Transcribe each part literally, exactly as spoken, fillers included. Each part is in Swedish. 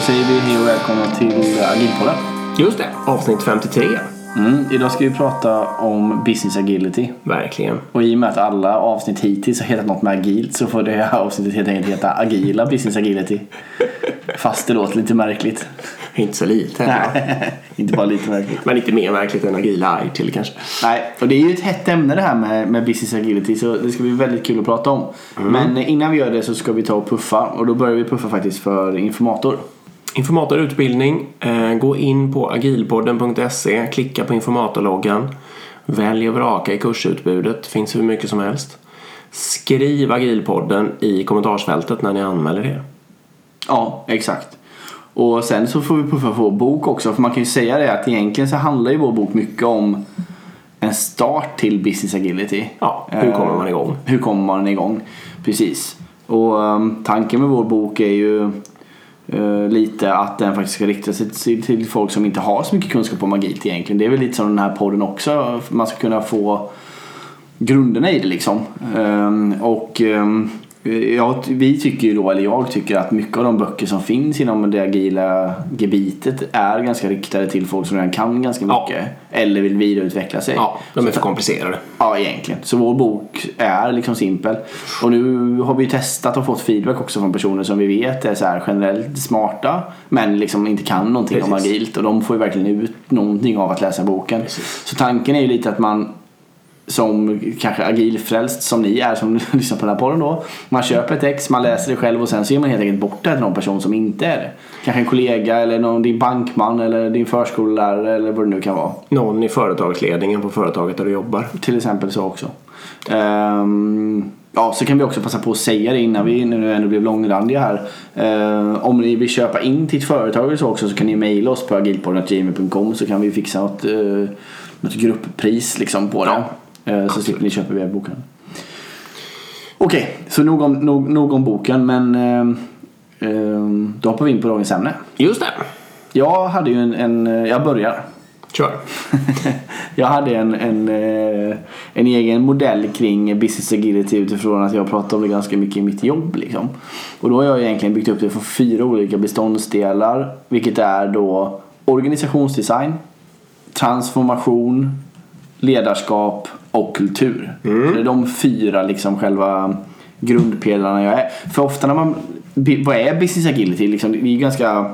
så säger vi hej och välkomna till Agilpodden. Just det, avsnitt femtiotre. Mm, idag ska vi prata om business agility. Verkligen. Och i och med att alla avsnitt hittills har hetat något med agilt, så får det här avsnittet helt enkelt heta agila business agility. Fast det låter lite märkligt. Inte så lite. Nej, inte bara lite märkligt. Men inte mer märkligt än agila till kanske. Nej, och det är ju ett hett ämne det här med, med business agility, så det ska bli väldigt kul att prata om. Mm. Men innan vi gör det så ska vi ta och puffa. Och då börjar vi puffa faktiskt för Informator. Informatorutbildning. Gå in på agilpodden punkt se, klicka på informatorloggan, välj och vraka i kursutbudet, finns hur mycket som helst. Skriv agilpodden i kommentarsfältet när ni anmäler er. Ja, exakt. Och sen så får vi puffa för vår bok också, för man kan ju säga det att egentligen så handlar ju vår bok mycket om en start till business agility. Ja, hur kommer man igång? Hur kommer man igång? Precis. Och tanken med vår bok är ju lite att den faktiskt ska rikta sig till folk som inte har så mycket kunskap om agilt egentligen. Det är väl lite som den här podden också. Man ska kunna få grunderna i det liksom. Och ja, vi tycker ju då, eller jag tycker att mycket av de böcker som finns inom det agila gebitet är ganska riktade till folk som redan kan ganska mycket, ja, eller vill vidareutveckla sig. Ja, de är för komplicerade. Ja, egentligen. Så vår bok är liksom simpel. Och nu har vi testat och fått feedback också från personer som vi vet är så här generellt smarta, men liksom inte kan någonting, precis, om agilt. Och de får ju verkligen ut någonting av att läsa boken. Precis. Så tanken är ju lite att man som kanske agilfrälst som ni är som lyssnar på den här podden då, man köper ett ex, man läser det själv och sen så är man helt enkelt borta till någon person som inte är det. Kanske en kollega eller någon, din bankman eller din förskollärare eller vad det nu kan vara. Någon i företagsledningen på företaget där du jobbar. Till exempel så också. Um, ja, så kan vi också passa på att säga det innan vi nu ändå blev långrandiga här. Uh, om ni vill köpa in till ett företag eller så också, så kan ni mejla oss på agilpodden punkt se, så kan vi fixa något, uh, något grupppris liksom på det. Ja. Så absolut, slipper ni köpa webboken. Okej, okay, så nog om, nog, nog om boken. Men eh, då hoppar vi in på dagens ämne. Just det. Jag hade ju en, en jag börjar. Kör. Jag hade en, en, en egen modell kring business agility utifrån att jag pratade om det ganska mycket i mitt jobb liksom. Och då har jag egentligen byggt upp det från fyra olika beståndsdelar, vilket är då organisationsdesign, transformation, ledarskap och kultur. Mm. Så det är de fyra liksom själva grundpelarna jag är. För ofta när man, vad är business agility liksom, det är ganska,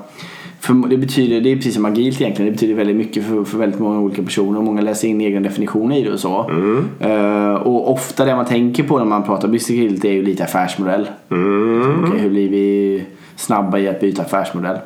för det betyder, det är precis som agilt egentligen, det betyder väldigt mycket för, för väldigt många olika personer och många läser in egna definitioner i det och så. Mm. Uh, och ofta det man tänker på när man pratar business agility är ju lite affärsmodell. Mm. Liksom, okay, hur blir vi snabba i att byta affärsmodell?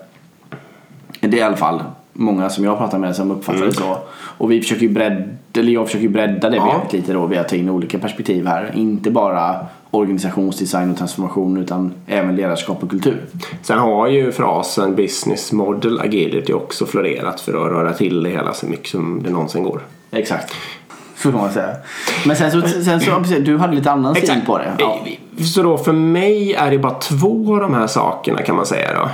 Det är i alla fall många som jag pratar med som uppfattar det mm. så. Och vi försöker ju bredda, eller jag försöker ju bredda det ja. begreppet lite då. Vi har tagit in olika perspektiv här. Inte bara organisationsdesign och transformation, utan även ledarskap och kultur. Sen har ju frasen business model agility också florerat för att röra till det hela så mycket som det någonsin går. Exakt. Så kan man säga. Men sen så, sen så du hade lite annan syn Exakt. på det. Ja. Så då för mig är det bara två av de här sakerna kan man säga då.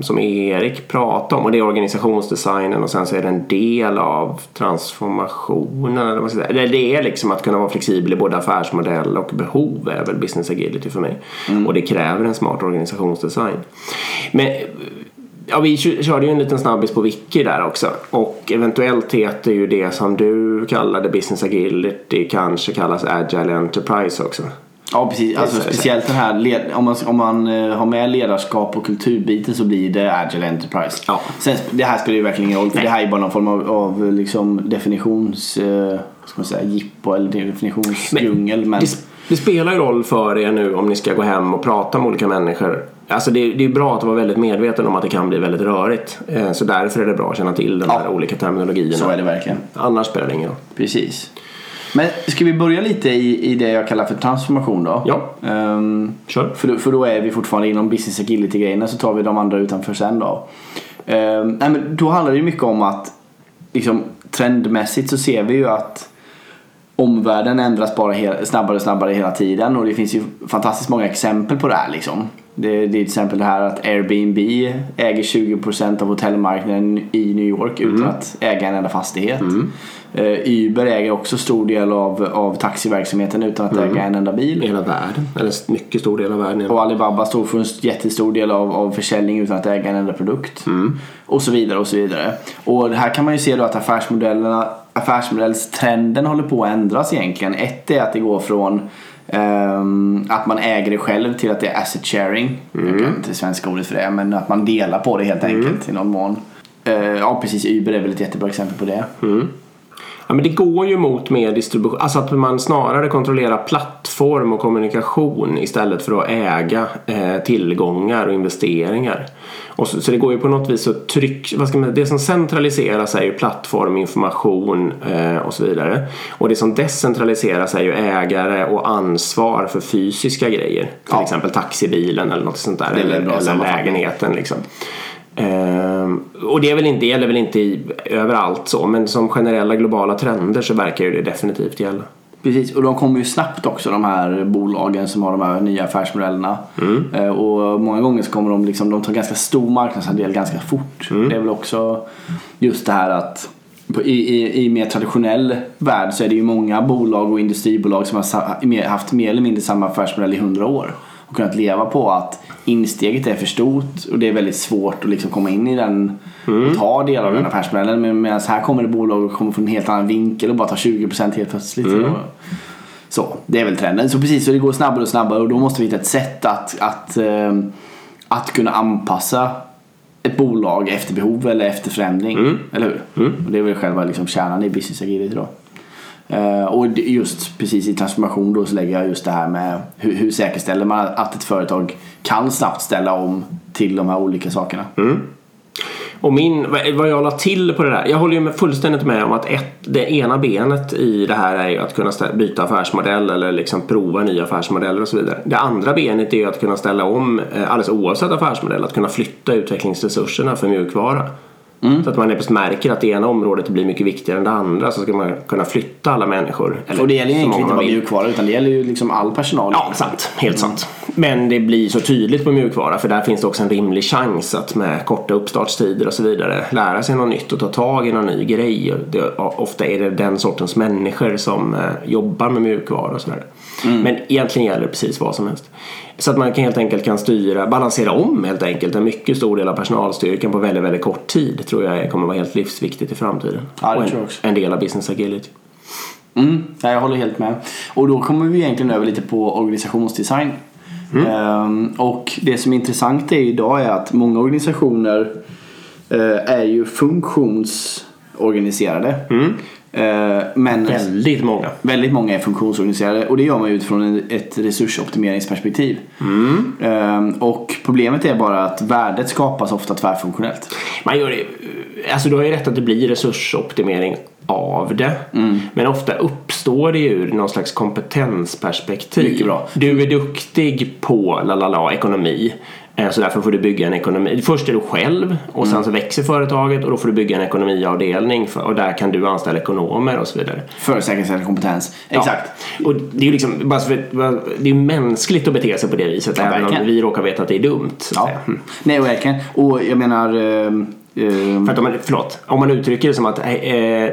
Som Erik pratade om, och det är organisationsdesignen och sen så är det en del av transformationen. Det är liksom att kunna vara flexibel i både affärsmodell och behov är väl business agility för mig. Mm. Och det kräver en smart organisationsdesign. Men ja, vi körde ju en liten snabbis på Wiki där också, och eventuellt heter ju det som du kallade business agility kanske kallas agile enterprise också. Ja, precis. Alltså, speciellt den här led- om man, om man uh, har med ledarskap och kulturbiten så blir det agile enterprise. Ja. Sen, det här spelar ju verkligen ingen roll, för Nej. det här är bara någon form av, av liksom definitions uh, vad ska man säga, jippo eller definitionsdjungel. Men, men... Det, det spelar ju roll för er nu om ni ska gå hem och prata med olika människor. Alltså det, det är bra att vara väldigt medveten om att det kan bli väldigt rörigt. Eh, så därför är det bra att känna till de ja. här olika terminologierna. Så är det verkligen. Annars spelar det ingen roll. Precis. Men ska vi börja lite i, i det jag kallar för transformation då? Ja, um, sure. för, för då är vi fortfarande inom business agility-grejerna, så tar vi de andra utanför sen då. Um, nej, men då handlar det mycket om att liksom, trendmässigt så ser vi ju att omvärlden ändras bara he- snabbare och snabbare hela tiden, och det finns ju fantastiskt många exempel på det här liksom. Det, det är till exempel det här att Airbnb äger tjugo procent av hotellmarknaden i New York utan mm. att äga en enda fastighet. Mm. Uh, Uber äger också stor del av, av taxiverksamheten utan att mm. äga en enda bil. Hela världen, eller mycket stor del av världen. Och Alibaba står för en jättestor del av, av försäljning utan att äga en enda produkt. Mm. Och så vidare och så vidare. Och här kan man ju se då att affärsmodellerna, affärsmodellstrenden håller på att ändras egentligen. Ett är att det går från Um, att man äger det själv till att det är asset sharing. Mm. Jag kan inte svenska ordet för det, men att man delar på det helt enkelt mm. i någon mån. Uh, ja, precis. Uber är väl ett jättebra exempel på det. Mm. Ja, men det går ju mot mer distribution. Alltså att man snarare kontrollerar plattform och kommunikation istället för att äga eh, tillgångar och investeringar. Och så, så det går ju på något vis att tryck, vad ska man, det som centraliseras är ju plattform, information eh, och så vidare. Och det som decentraliseras är ju ägare och ansvar för fysiska grejer. Till ja. exempel taxibilen eller något sånt där. Eller, eller lägenheten liksom. Uh, och det är väl inte, gäller väl inte i, överallt så, men som generella globala trender så verkar ju det definitivt gälla. Precis, och de kommer ju snabbt också, de här bolagen som har de här nya affärsmodellerna. Mm. uh, och många gånger så kommer de liksom, de tar ganska stor marknadsandel ganska fort. Mm. Det är väl också just det här att på, i, i, i mer traditionell värld så är det ju många bolag och industribolag som har haft mer eller mindre samma affärsmodell i hundra år och kunnat leva på att insteget är för stort och det är väldigt svårt att liksom komma in i den mm. och ta del av mm. den affärsmodellen, men medan här kommer det bolag och kommer från en helt annan vinkel och bara ta tjugo procent helt plötsligt. Mm. Så det är väl trenden. Så precis, så det går snabbare och snabbare och då måste vi hitta ett sätt att, att, att kunna anpassa ett bolag efter behov eller efter förändring. Mm. Eller hur? Mm. Och det är väl själva liksom kärnan i business agility idag. Uh, och just precis i transformation då så lägger jag just det här med hur, hur säkerställer man att ett företag kan snabbt ställa om till de här olika sakerna. Mm. Och min, vad jag la till på det där, jag håller ju fullständigt med om att ett, det ena benet i det här är ju att kunna byta affärsmodell eller liksom prova nya affärsmodeller och så vidare. Det andra benet är ju att kunna ställa om alldeles oavsett affärsmodell, att kunna flytta utvecklingsresurserna för mjukvara. Mm. Så att man märker att det ena området blir mycket viktigare än det andra, så ska man kunna flytta alla människor. Eller och det gäller ju egentligen inte bara mjukvara, utan det gäller ju liksom all personal. Ja, sant. Helt mm. sant. Men det blir så tydligt på mjukvara, för där finns det också en rimlig chans att med korta uppstartstider och så vidare lära sig något nytt och ta tag i någon ny grej. Det, ofta är det den sortens människor som jobbar med mjukvara och sådär. Mm. Men egentligen gäller det precis vad som helst. Så att man kan helt enkelt kan styra, balansera om helt enkelt en mycket stor del av personalstyrkan på väldigt, väldigt kort tid, tror jag kommer vara helt livsviktigt i framtiden. Ja, det tror jag också. En del av business agility. Mm, jag håller helt med. Och då kommer vi egentligen över lite på organisationsdesign. Mm. Ehm, och det som är intressant är idag är att många organisationer eh, är ju funktionsorganiserade. Mm. Men väldigt många väldigt många är funktionsorganiserade, och det gör man utifrån ett resursoptimeringsperspektiv. Mm. Och problemet är bara att värdet skapas ofta tvärfunktionellt. Man gör det, alltså du har ju rätt att det blir resursoptimering av det. Mm. Men ofta uppstår det ur någon slags kompetensperspektiv. Mycket bra. Du är duktig på lalala ekonomi, så därför får du bygga en ekonomi. Först är du själv, och sen så växer företaget, och då får du bygga en ekonomiavdelning, och där kan du anställa ekonomer och så vidare. För säkerställa kompetens. Exakt. Ja. Och det är ju liksom, det är mänskligt att bete sig på det viset, ja, även om vi råkar veta att det är dumt. Ja. Mm. Nej, verkligen. Och jag menar Um... för att om man, förlåt, om man uttrycker det som att eh,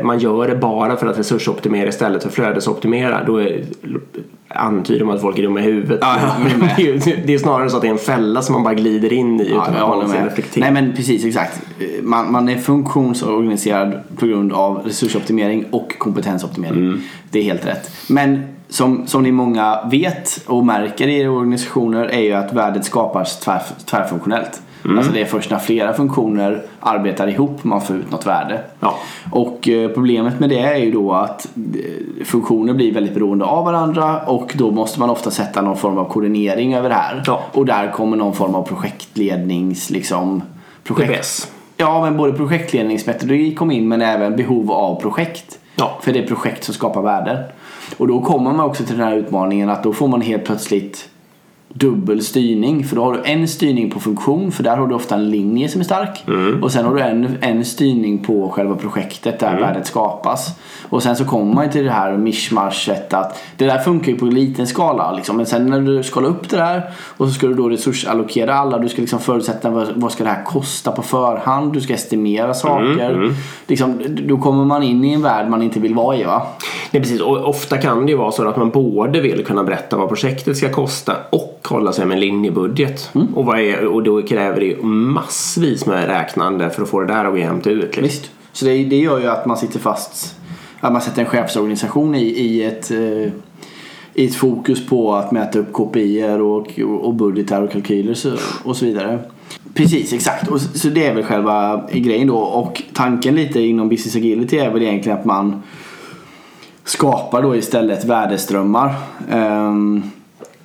man gör det bara för att resursoptimera istället för flödesoptimera, då är, antyder man att folk är dumma i huvudet. Ja, men det, är, det är snarare så att det är en fälla som man bara glider in i utan ja, att man reflekterar. Nej, men precis, exakt. Man, man är funktionsorganiserad på grund av resursoptimering och kompetensoptimering. Mm. Det är helt rätt. Men som, som ni många vet och märker i era organisationer är ju att värdet skapas tvär, tvärfunktionellt. Mm. Alltså det är först när flera funktioner arbetar ihop man får ut något värde. Ja. Och problemet med det är ju då att funktioner blir väldigt beroende av varandra, och då måste man ofta sätta någon form av koordinering över det här. Ja. Och där kommer någon form av projektlednings liksom, projekt. Ja, men både projektledningsmetodologi kom in, men även behov av projekt. Ja. För det är projekt som skapar värden. Och då kommer man också till den här utmaningen att då får man helt plötsligt dubbel styrning, för då har du en styrning på funktion, för där har du ofta en linje som är stark, mm. och sen har du en, en styrning på själva projektet där mm. värdet skapas, och sen så kommer man till det här mishmashet att det där funkar ju på en liten skala liksom. Men sen när du skalar upp det där och så ska du då resursallokera alla, du ska liksom förutsätta vad, vad ska det här kosta på förhand, du ska estimera saker, mm. Mm. Liksom, då kommer man in i en värld man inte vill vara i, va? Nej, precis, och ofta kan det ju vara så att man både vill kunna berätta vad projektet ska kosta och kolla sig med en linjebudget, mm. och, vad är, och då kräver det massvis med räknande för att få det där att gå jämnt ut liksom. Visst, så det, det gör ju att man sitter fast, att man sätter en chefsorganisation i, i, ett, eh, i ett fokus på att mäta upp K P I:er och, och budgetar och kalkyler så, och så vidare. Precis, exakt, och så det är väl själva grejen då, och tanken lite inom business agility är väl egentligen att man skapar då istället värdeströmmar. um,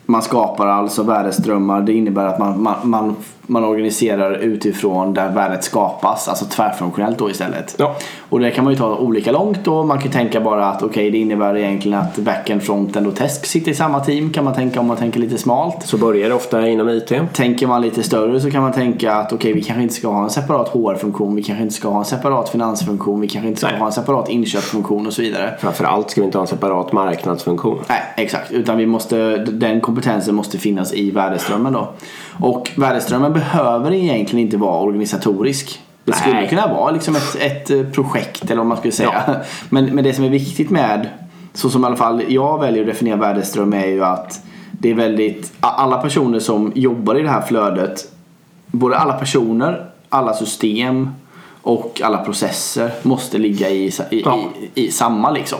Man skapar alltså värdeströmmar. Det innebär att man, man, man, man organiserar utifrån där värdet skapas, alltså tvärfunktionellt då istället, ja. Och det kan man ju ta olika långt då. Man kan tänka bara att okej, okay, det innebär egentligen att backend, frontend och test sitter i samma team, kan man tänka, om man tänker lite smalt. Så börjar det ofta inom I T. Tänker man lite större så kan man tänka att okej, okay, vi kanske inte ska ha en separat H R-funktion, vi kanske inte ska ha en separat finansfunktion, vi kanske inte ska Nej. ha en separat inköpsfunktion och så vidare. Framförallt ska vi inte ha en separat marknadsfunktion. Nej, exakt, utan vi måste, den kompetensen måste finnas i värdeströmmen då. Och värdeströmmen behöver egentligen inte vara organisatorisk. Det skulle Nej. kunna vara liksom ett, ett projekt eller vad man skulle säga. Ja. Men, men det som är viktigt med, så som i alla fall jag väljer att definiera värdeström, är ju att det är väldigt, alla personer som jobbar i det här flödet, både alla personer, alla system och alla processer måste ligga i, i, ja. i, i samma liksom.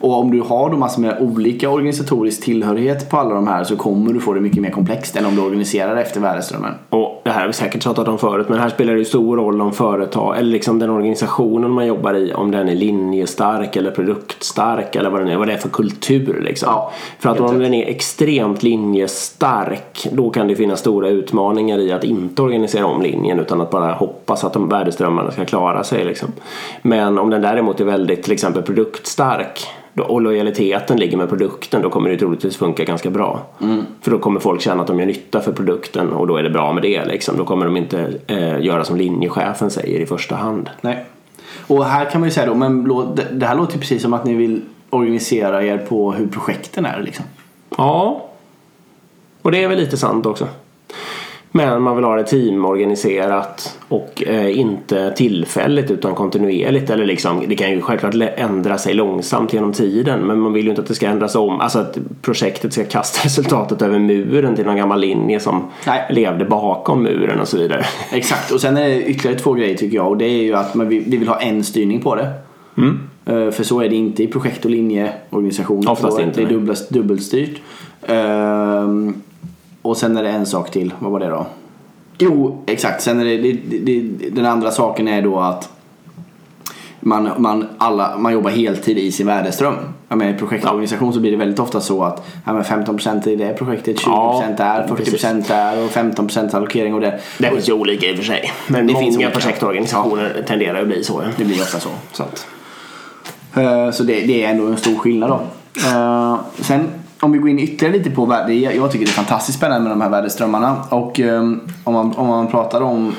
Och om du har de massor med olika organisatorisk tillhörighet på alla de här, så kommer du få det mycket mer komplext än om du organiserar efter värdeströmmen. Och det här har vi säkert pratat om förut, men här spelar det ju stor roll om företag eller liksom den organisationen man jobbar i, om den är linjestark eller produktstark eller vad den är, vad det är för kultur liksom. Ja, för att om den är extremt linjestark, då kan det finnas stora utmaningar i att inte organisera om linjen, utan att bara hoppas att de värdeströmmarna ska klara sig liksom. Men om den däremot är väldigt till exempel produktstark och lojaliteten ligger med produkten, då kommer det troligtvis funka ganska bra, mm. för då kommer folk känna att de gör nytta för produkten, och då är det bra med det liksom. Då kommer de inte eh, göra som linjechefen säger i första hand. Nej. Och här kan man ju säga då, men det här låter precis som att ni vill organisera er på hur projekten är liksom. Ja. Och det är väl lite sant också. Men man vill ha det teamorganiserat och eh, inte tillfälligt utan kontinuerligt, eller liksom, det kan ju självklart ändra sig långsamt genom tiden, men man vill ju inte att det ska ändras om, alltså att projektet ska kasta resultatet över muren till någon gammal linje som Nej. levde bakom muren och så vidare. Exakt, och sen är det ytterligare två grejer tycker jag, och det är ju att man vill, vi vill ha en styrning på det. Mm. För så är det inte i projekt- och linjeorganisationen. Oftast inte. Det är dubbla, dubbelstyrt. Ehm... Och sen är det en sak till. Vad var det då? Jo, exakt. Sen är det, det, det, den andra saken är då att man, man, alla, man jobbar heltid i sin värdeström. Jag menar, i projektorganisation så blir det väldigt ofta så att ja, men femton procent i det projektet, tjugo procent ja, där, fyrtio procent precis. där och femton procent allokering och det. Det finns ju olika i och för sig. Men det många finns olika. Projektorganisationer ja. tenderar att bli så. Ja. Det blir ofta så. Så, att. Uh, så det, det är ändå en stor skillnad då. Uh, sen... Om vi går in ytterligare lite på värde, jag tycker det är fantastiskt spännande med de här värdeströmmarna. Och um, om, man, om man pratar om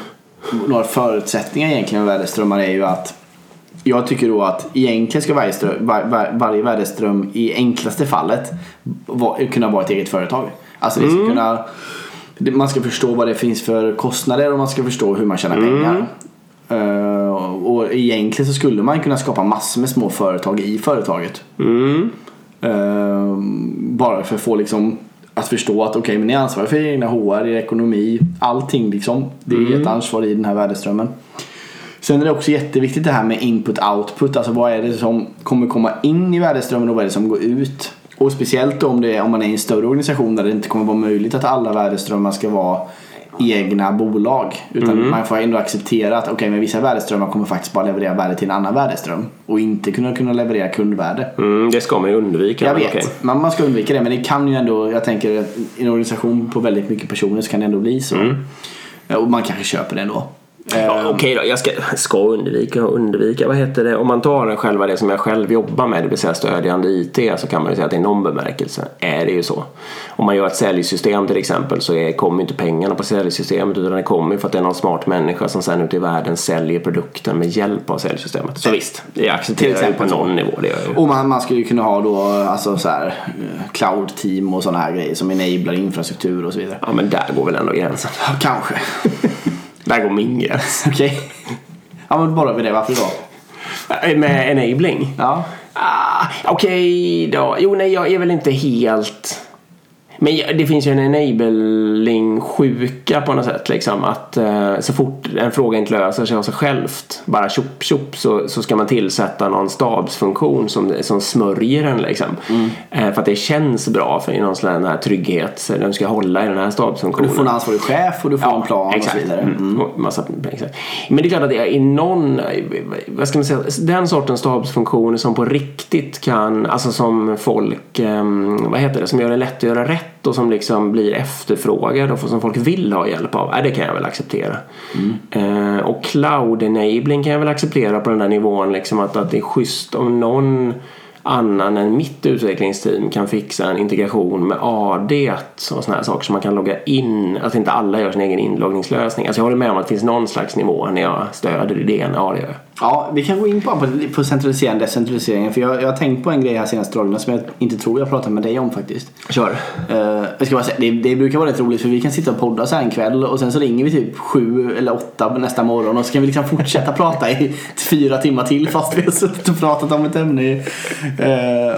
några förutsättningar egentligen med värdeströmmar, är ju att jag tycker då att egentligen ska varje, var, var, varje värdeström i enklaste fallet var, kunna vara ett eget företag. Alltså det ska mm. kunna, man ska förstå vad det finns för kostnader, och man ska förstå hur man tjänar mm. pengar. Uh, och egentligen så skulle man kunna skapa massor med små företag i företaget. Mm. Uh, bara för att få liksom att förstå att okej, okay, men ni är ansvarig för egna H R, er ekonomi, allting liksom. Det är mm. ett ansvar i den här värdeströmmen. Sen är det också jätteviktigt det här med input-output, alltså vad är det som kommer komma in i värdeströmmen och vad är det som går ut. Och speciellt om, det, om man är i en större organisation där det inte kommer vara möjligt att alla värdeströmmar ska vara egna bolag, utan mm. man får ändå acceptera att okej, okay, men vissa värdeströmmar kommer faktiskt bara leverera värde till en annan värdeström och inte kunna, kunna leverera kundvärde. Mm, det ska man ju undvika. Jag vet, okay. man, man ska undvika det, men det kan ju ändå, jag tänker att i en organisation på väldigt mycket personer så kan det ändå bli så. Mm. Och man kanske köper det ändå. Ja, Okej okay då, jag ska, ska undvika och undvika, vad heter det? Om man tar själva det som jag själv jobbar med, det vill säga stödjande I T, så kan man ju säga att i någon bemärkelse är det ju så. Om man gör ett säljsystem till exempel, så är, kommer ju inte pengarna på säljsystemet, utan det kommer ju för att det är någon smart människa som sen ute i världen säljer produkten med hjälp av säljsystemet. Så visst, jag accepterar det på någon nivå, det gör jag. Och man, man ska ju kunna ha då alltså så här, cloud team och sådana här grejer som enablar infrastruktur och så vidare. Ja, men där går väl ändå gränsen. Ja, kanske. Där går min gräns. Okej. Okay. Ja, men bara vid det. Varför då? Med enabling? Ja. Ah, Okej okay då. Jo, nej, jag är väl inte helt... Men det finns ju en enabling-sjuka på något sätt. Liksom, att eh, så fort en fråga inte löser sig av sig självt, bara tjopp, tjopp, så, så ska man tillsätta någon stabsfunktion som, som smörjer den. Liksom. Mm. Eh, för att det känns bra för i någon sån här trygghet. Så den ska hålla i den här stabsfunktionen. Och du får en ansvarig chef och du får ja, en plan exakt. Och så vidare. Mm. Mm. Massa, exakt. Men det är klart att det är någon, vad ska man säga, den sortens stabsfunktioner som på riktigt kan, alltså som folk, eh, vad heter det, som gör det lätt att göra rätt. Och som liksom blir efterfrågad och som folk vill ha hjälp av, äh, det kan jag väl acceptera. Mm. eh, och cloud enabling kan jag väl acceptera på den där nivån liksom, att, att det är schysst om någon annan än mitt utvecklingsteam kan fixa en integration med A D och såna här saker som man kan logga in, att inte alla gör sin egen inloggningslösning. Alltså jag håller med om att det finns någon slags nivå när jag stöder idén. Ja, det gör jag. Ja, vi kan gå in på, på, på centralisering, decentraliseringen, för jag, jag har tänkt på en grej här senaste dagarna som jag inte tror jag pratat med dig om faktiskt. Kör. Uh, jag ska bara säga, det, det brukar vara rätt roligt för vi kan sitta och podda så här en kväll och sen så ringer vi typ sju eller åtta nästa morgon och så kan vi liksom fortsätta prata i fyra timmar till fast vi har suttit och pratat om ett ämne. Uh,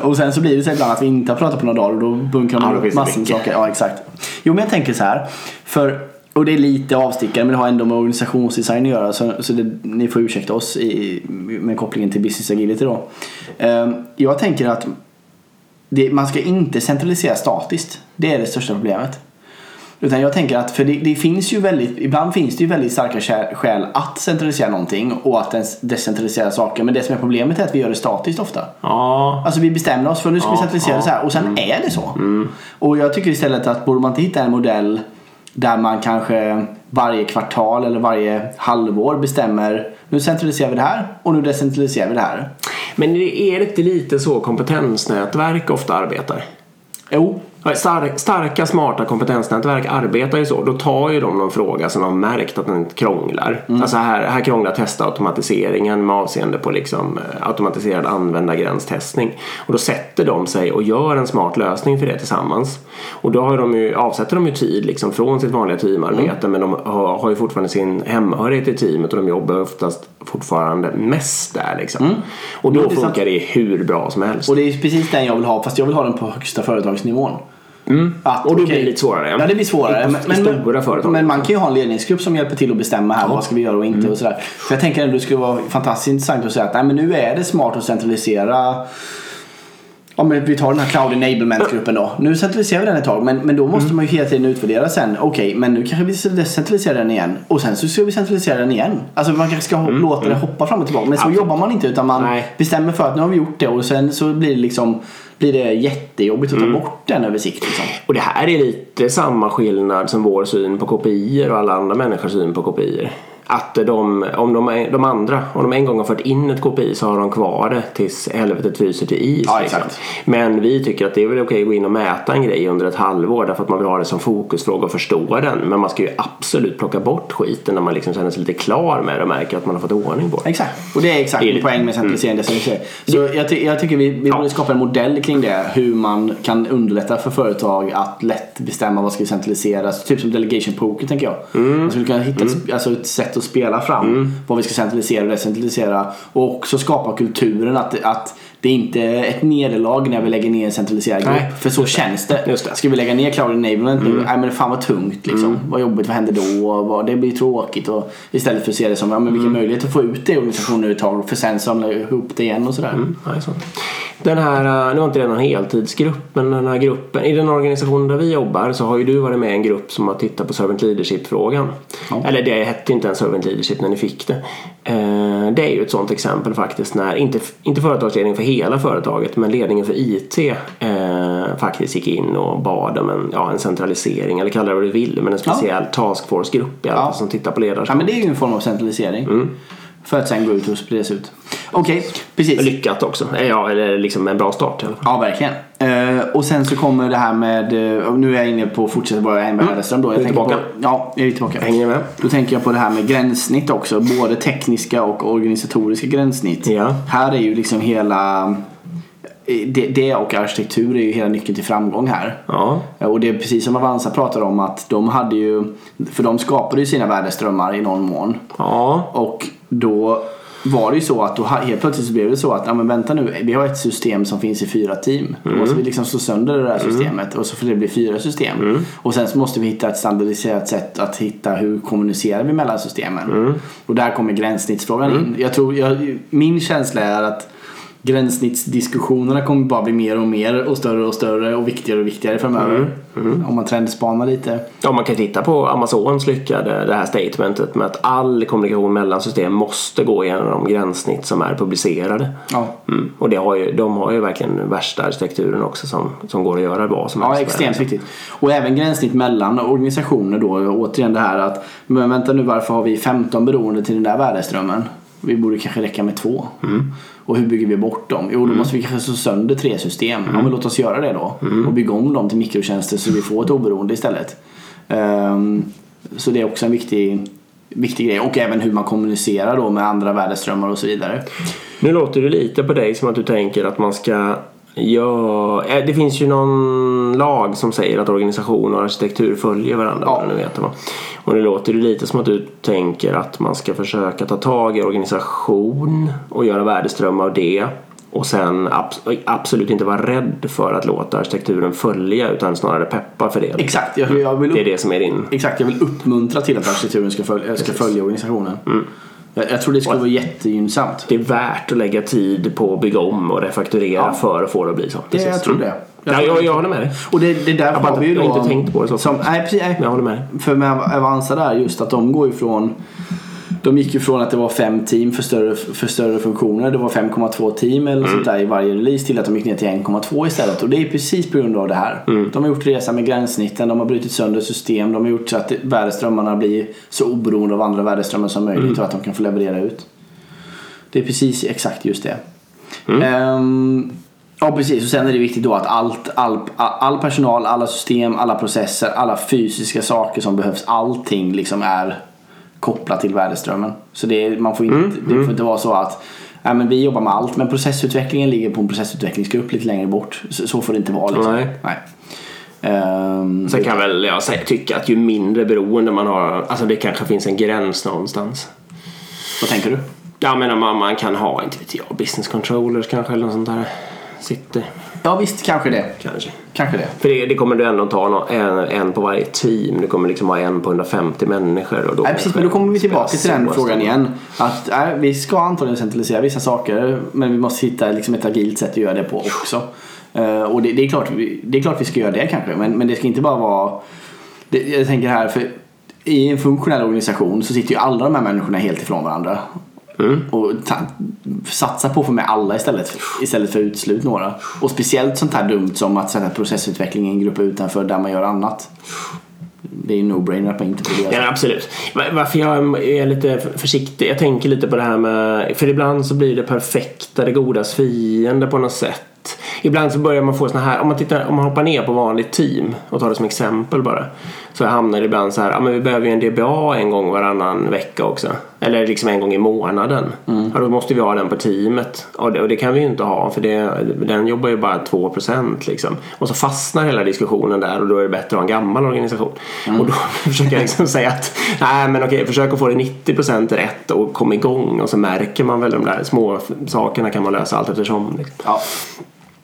och sen så blir det så ibland att vi inte har pratat på några dagar och då bunkrar man ja, massor med saker. Ja, exakt. Jo, men jag tänker så här, för och det är lite avstickare, men det har ändå med organisationsdesign att göra, så, så det, ni får ursäkta oss i, med kopplingen till business agility då. Uh, jag tänker att det, man ska inte centralisera statiskt. Det är det största problemet. Utan jag tänker att, för det, det finns ju väldigt, ibland finns det ju väldigt starka skäl att centralisera någonting och att ens decentralisera saker. Men det som är problemet är att vi gör det statiskt ofta. Ja. Alltså vi bestämmer oss för nu ska ja, vi centralisera ja. Så här. Och sen mm. är det så. Mm. Och jag tycker istället att borde man inte hitta en modell där man kanske varje kvartal eller varje halvår bestämmer, nu centraliserar vi det här och nu decentraliserar vi det här. Men är det inte lite så kompetensnätverk ofta arbetar? Jo. Stark, starka, smarta kompetensnätverk arbetar ju så. Då tar ju de någon fråga som har märkt att den krånglar. Mm. Alltså här, här krånglar testautomatiseringen med avseende på liksom automatiserad användargränstestning. Och då sätter de sig och gör en smart lösning för det tillsammans. Och då har de ju, avsätter de ju tid liksom från sitt vanliga teamarbete. Mm. Men de har, har ju fortfarande sin hemhörighet i teamet och de jobbar oftast fortfarande mest där liksom. Mm. Och då det funkar det hur bra som helst. Och det är precis den jag vill ha, fast jag vill ha den på högsta företagsnivån. Mm. Att, och då okay. blir det lite svårare. Ja, det blir svårare. Men, men, men, men man kan ju ha en ledningsgrupp som hjälper till att bestämma här, ja. Vad ska vi göra och inte mm. och sådär. För jag tänker att det skulle vara fantastiskt intressant att säga att nej, men nu är det smart att centralisera. Ja, men vi tar den här cloud enablement-gruppen då. Nu centraliserar vi den ett tag, men, men då måste mm. man ju hela tiden utvärdera sen. Okej, okay, men nu kanske vi decentraliserar den igen. Och sen så ska vi centralisera den igen. Alltså man kanske ska hop- mm. låta den hoppa fram och tillbaka. Men så Absolut. Jobbar man inte, utan man Nej. Bestämmer för att nu har vi gjort det. Och sen så blir det liksom blir det jättejobbigt att ta mm. bort den över sikt. Liksom. Och det här är lite samma skillnad som vår syn på kopior och alla andra människors syn på kopior. Att de, om de, de andra, om de en gång har fört in ett K P I så har de kvar det tills helvetet fryser till is. Ja, liksom. Exakt. Men vi tycker att det är väl okej att gå in och mäta en grej under ett halvår därför att man vill ha det som fokusfråga och förstå den. Men man ska ju absolut plocka bort skiten när man liksom känner sig lite klar med det och märker att man har fått ordning på det. Exakt, och det är exakt det är poäng med centralisering. Mm. Så jag, ty- jag tycker vi, vi ja. Borde skapa en modell kring det, hur man kan underlätta för företag att lätt bestämma vad ska centraliseras. Typ som delegation poker, tänker jag. Mm. Man skulle kunna hitta mm. ett, alltså ett sätt att spela fram mm. vad vi ska centralisera och decentralisera, och också skapa kulturen att, att det inte är ett nederlag när vi lägger ner en centraliserad grupp. Nej, för så känns det. det. det. Ska vi lägga ner cloud enablement mm. nu? Nej, men det fan vad tungt liksom. Mm. Vad jobbigt, vad händer då? Och vad, det blir tråkigt. Och istället för att se det som ja, men vilken mm. möjlighet att få ut det i organisationen uttaget för sen samla ihop det igen och sådär. Mm. Nej, så. Den här, nu har inte det någon heltidsgrupp, men den här gruppen, i den organisationen där vi jobbar så har ju du varit med i en grupp som har tittat på servant leadership-frågan. Ja. Eller det hette inte en servant leadership när ni fick det. Det är ju ett sånt exempel faktiskt när, inte, inte företagsledningen för hela företaget, men ledningen för I T eh, faktiskt gick in och bad om en, ja, en centralisering, eller kallar det vad du vill, men en speciell ja. taskforce-grupp i alla fall, ja. som tittar på ledarskap. Ja, men det är ju en form av centralisering. Mm. För att sen gå ut och spridas ut. Okej, okay, precis. Lyckat också. Ja, eller liksom en bra start i alla fall. Ja, verkligen. Uh, och sen så kommer det här med... Uh, nu är jag inne på fortsätta vara hemma i Hälleström då. Jag är tänker tillbaka. På, ja, jag är tillbaka. Hänger med. Då tänker jag på det här med gränssnitt också. Både tekniska och organisatoriska gränssnitt. Ja. Här är ju liksom hela... Det, det och arkitektur är ju hela nyckeln till framgång här. Ja. Och det är precis som Avanza pratar om, att de hade ju... För de skapade ju sina värdeströmmar i någon mån. Ja. Och... Då var det ju så att då helt plötsligt så blev det så att ja, men vänta nu, vi har ett system som finns i fyra team. Då måste mm. vi liksom slå sönder det där mm. systemet, och så får det bli fyra system. Mm. Och sen så måste vi hitta ett standardiserat sätt att hitta hur kommunicerar vi mellan systemen. Mm. Och där kommer gränssnittsfrågan mm. in. Jag tror, jag, min känsla är att gränssnittsdiskussionerna kommer bara bli mer och mer och större och större och viktigare och viktigare framöver. Mm, mm. Om man trendspanar lite. Ja, man kan titta på Amazons lyckade det här statementet med att all kommunikation mellan system måste gå igenom de gränssnitt som är publicerade. Ja. Mm. Och det har ju, de har ju verkligen värsta arkitekturen också som, som går att göra vad som helst. Ja, extremt viktigt. Och även gränssnitt mellan organisationer då. Återigen det här att, men vänta nu, varför har vi femton beroende till den där värdeströmmen? Vi borde kanske räcka med två. Mm. Och hur bygger vi bort dem? Jo, då mm. måste vi kanske så sönder tre system. Mm. Ja, men låt oss göra det då. Mm. Och bygga om dem till mikrotjänster så vi får ett oberoende istället. Um, så det är också en viktig, viktig grej. Och även hur man kommunicerar då med andra värdeströmmar och så vidare. Nu låter det lite på dig som att du tänker att man ska... Ja, det finns ju någon lag som säger att organisation och arkitektur följer varandra. Ja. Nu vet man. Och det låter ju lite som att du tänker att man ska försöka ta tag i organisation och göra värdeström av det. Och sen abs- absolut inte vara rädd för att låta arkitekturen följa, utan snarare peppa för det. Exakt, jag vill, jag vill upp- det är det som är din... Exakt, jag vill uppmuntra till att arkitekturen ska följa, ska följa organisationen. Mm. Jag tror det skulle vara jättegynnsamt. Det är värt att lägga tid på att bygga om och refakturera ja. för att få det att bli så. Precis. Det jag tror det. Jag, ja, jag, jag håller med dig. Och det, det där jag har vi ju då, inte tänkt på det så. Som, nej, precis, nej. Jag håller med dig. För med Avanza där, just att de går ifrån... De gick ju från att det var fem team för större, för större funktioner. Det var fem komma två team eller mm. sånt där i varje release, till att de gick ner till en komma två istället. Och det är precis på grund av det här. Mm. De har gjort resa med gränssnitten. De har brutit sönder system. De har gjort så att värdeströmmarna blir så oberoende av andra värdeströmmar som möjligt. Mm. Och att de kan få leverera ut. Det är precis exakt just det. Mm. Ehm, ja, precis. Och sen är det viktigt då att allt, all, all personal, alla system, alla processer, alla fysiska saker som behövs. Allting liksom är... kopplat till värdeströmmen. Så det, är, man får inte, mm, det får inte vara så att nej, men vi jobbar med allt, men processutvecklingen ligger på en processutvecklingsgrupp lite längre bort. Så, så får det inte vara liksom. Nej. Nej. Um, Sen kan det, väl jag säga, tycka att ju mindre beroende man har, alltså det kanske finns en gräns någonstans. Vad tänker du? Jag menar, man, man kan ha, inte vet jag, business controllers kanske eller något sånt där. Sitter. Ja visst, kanske det. Kanske, kanske det. För det, det kommer du ändå ta någon, en, en på varje team. Du kommer liksom ha en på hundrafemtio människor och då... Nej, precis, men då kommer vi tillbaka till den frågan igen. Att nej, vi ska antagligen centralisera vissa saker, men vi måste hitta liksom ett agilt sätt att göra det på också. uh, Och det, det, är klart, det är klart vi ska göra det kanske. Men, men det ska inte bara vara det, jag tänker här, för i en funktionell organisation så sitter ju alla de här människorna helt ifrån varandra. Mm. Och ta, satsa på att få med alla istället, istället för att utsluta några. Och speciellt sånt här dumt som att sätta processutveckling i en grupp utanför där man gör annat. Det är ju no-brainer att man inte får det. Ja, absolut. Varför jag är lite försiktig, jag tänker lite på det här med, för ibland så blir det perfekta, det godas fiende på något sätt. Ibland så börjar man få såna här, om man tittar, om man hoppar ner på vanligt team och tar det som exempel bara, så hamnar det ibland så här, ja men vi behöver ju en D B A en gång varannan vecka också, eller liksom en gång i månaden. Mm. Ja, då måste vi ha den på teamet, och det, och det kan vi ju inte ha, för det, den jobbar ju bara två procent liksom. Och så fastnar hela diskussionen där, och då är det bättre att ha en gammal organisation. Mm. Och då försöker jag liksom säga att nej men okej, försök att få det nittio procent rätt och kom igång, och så märker man väl de där små sakerna kan man lösa allt eftersom liksom. Ja.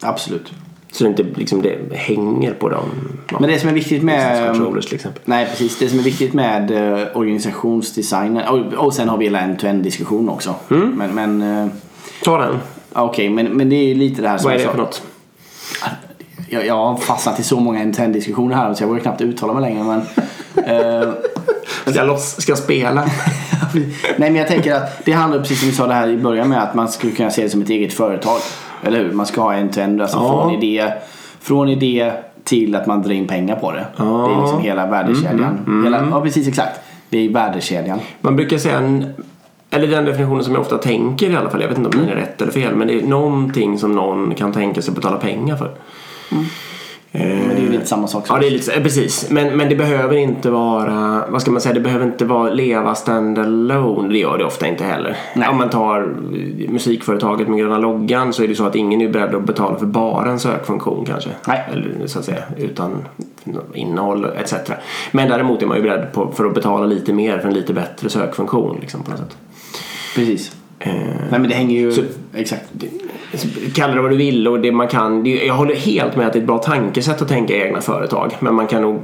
Absolut. Så det inte liksom det hänger på dem. Ja. Men det som är viktigt med controllers till exempel. Nej, precis. Det som är viktigt med eh, organisationsdesign, och, och sen har vi en end-to-end diskussion också. Mm. Men men eh, ta den. Okej, okay, men men det är ju lite det här som... Vad är det för något? Jag, jag har fastnat i så många end-to-end diskussioner här så jag vågar knappt uttala mig längre, men eh, ska jag loss, ska jag spela? Nej, men jag tänker att det handlar precis som vi sa det här i början med, att man skulle kunna se det som ett eget företag. eller hur? Man ska ha en trend, alltså ja. från idé från idé till att man drar in pengar på det. Ja. Det är liksom hela värdekedjan. Mm, mm, hela, ja, precis, exakt. Det är värdekedjan. Man brukar säga en, eller den definitionen som jag ofta tänker i alla fall, jag vet inte om den är rätt eller fel, men det är någonting som någon kan tänka sig betala pengar för. Mm. Men det är ju lite samma sak. Ja, det är lite, precis. Men, men det behöver inte vara, vad ska man säga, det behöver inte vara leva standalone. Det gör det ofta inte heller. Nej. Om man tar musikföretaget med gröna loggan, så är det så att ingen är beredd att betala för bara en sökfunktion kanske. Nej. Eller så att säga, utan innehåll et cetera. Men däremot är man ju beredd på, för att betala lite mer för en lite bättre sökfunktion liksom, på något sätt. Precis. Eh, Nej, men det hänger ju så, exakt. Kalla det vad du vill, och det man kan, jag håller helt med att det är ett bra tankesätt att tänka i egna företag, men man kan nog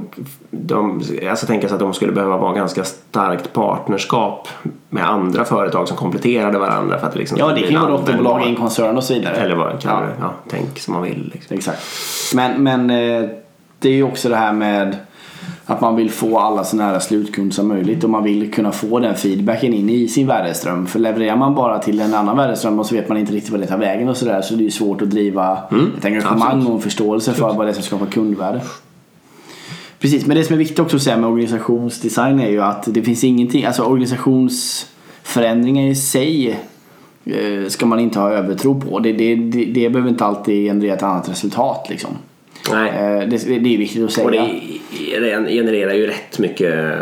de, alltså tänka sig att de skulle behöva vara ganska starkt partnerskap med andra företag som kompletterade varandra för att liksom, ja, det kan ju vara dotterbolag i en koncern och så vidare, eller vad kan ja. Ja, tänk som man vill liksom. Exakt. Men, men det är ju också det här med att man vill få alla så nära slutkund som möjligt, och man vill kunna få den feedbacken in i sin värdeström. För levererar man bara till en annan värdeström och så vet man inte riktigt vad det tar vägen och sådär, så det är ju svårt att driva mm. ett engagemang och en förståelse absolut. För vad det är som skapar kundvärde. Precis, men det som är viktigt också att säga med organisationsdesign är ju att det finns ingenting, alltså organisationsförändringar i sig ska man inte ha övertro på. Det, det, det, det behöver inte alltid generera ett annat resultat liksom. Nej. Det, det är viktigt att säga. Och det genererar ju rätt mycket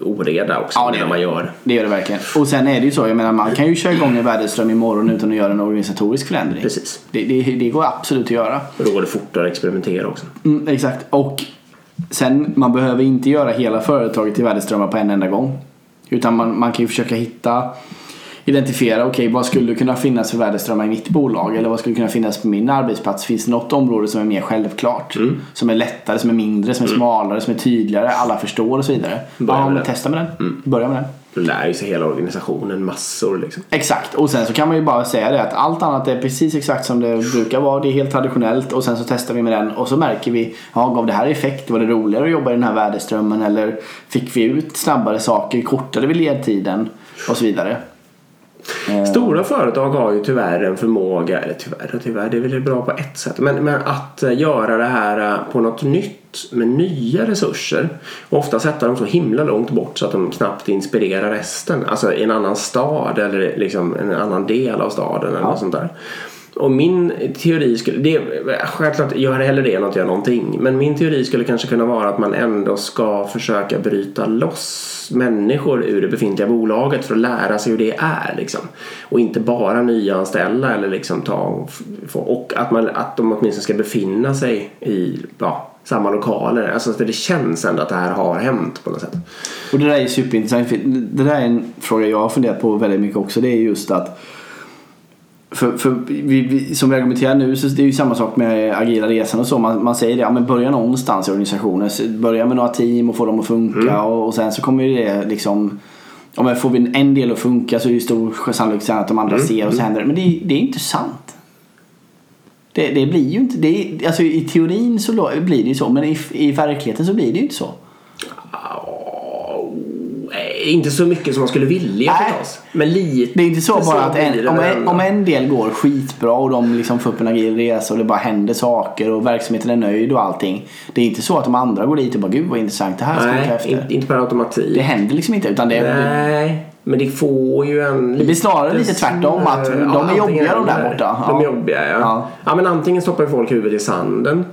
oreda också, ja, det när man gör. Det gör det verkligen. Och sen är det ju så, jag menar, man kan ju köra igång en värdeström imorgon utan att göra en organisatorisk förändring. Precis. Det, det, det går absolut att göra. Och då går det fortare att experimentera också. Mm, exakt. Och sen, man behöver inte göra hela företaget till värdeströmmar på en enda gång. Utan man, man kan ju försöka hitta, identifiera, okej, okay, vad skulle kunna finnas för värdeströmmar i mitt bolag, eller vad skulle kunna finnas på min arbetsplats? Finns det något område som är mer självklart, mm. som är lättare, som är mindre, som är mm. smalare, som är tydligare, alla förstår och så vidare. Börja ja, med testa med den. Mm. Börja med den. Du lär ju sig hela organisationen massor liksom. Exakt, och sen så kan man ju bara säga det att allt annat är precis exakt som det brukar vara, det är helt traditionellt, och sen så testar vi med den och så märker vi, ja, gav det här effekt, var det roligare att jobba i den här värdeströmmen, eller fick vi ut snabbare saker, kortade vi ledtiden och så vidare. Stora företag har ju tyvärr en förmåga, eller tyvärr, tyvärr det är väl bra på ett sätt, men, men att göra det här på något nytt med nya resurser, och ofta sätta dem så himla långt bort så att de knappt inspirerar resten, alltså i en annan stad eller liksom en annan del av staden eller ja. något sånt där. Och min teori skulle, det, självklart gör heller det än att göra någonting, men min teori skulle kanske kunna vara att man ändå ska försöka bryta loss människor ur det befintliga bolaget för att lära sig hur det är liksom. Och inte bara nyanställa eller liksom ta, och att, man, att de åtminstone ska befinna sig i ja, samma lokaler, alltså att det känns ändå att det här har hänt på något sätt. Och det där är superintressant, det där är en fråga jag har funderat på väldigt mycket också, det är just att För, för vi, vi, som vi argumenterar nu, så det är ju samma sak med agila resan och så, man, man säger det, ja, men börja någonstans i organisationen, börja med några team och få dem att funka, mm. och, och sen så kommer ju det liksom, om man får vi en del att funka så är det ju stor sannolikhet att de andra mm. ser och så händer det, men det, det är inte sant. Det, det blir ju inte det är, alltså i teorin så blir det ju så, men i, i verkligheten så blir det ju inte så. Inte så mycket som man skulle vilja förstås, men lite. Det är inte så bara så att en, om, en, om en del går skitbra och de liksom får upp en agil resa och det bara händer saker och verksamheten är nöjd och allting. Det är inte så att de andra går dit och bara, gud vad intressant det här ska vi ta efter. Inte, inte per automatik. Det händer liksom inte, utan det nej. Men det får ju en lite, det blir snarare lite tvärtom att de ja, är jobbiga de där borta. De är ja. jobbiga, ja. ja. Ja, men antingen stoppar folk huvudet i sanden.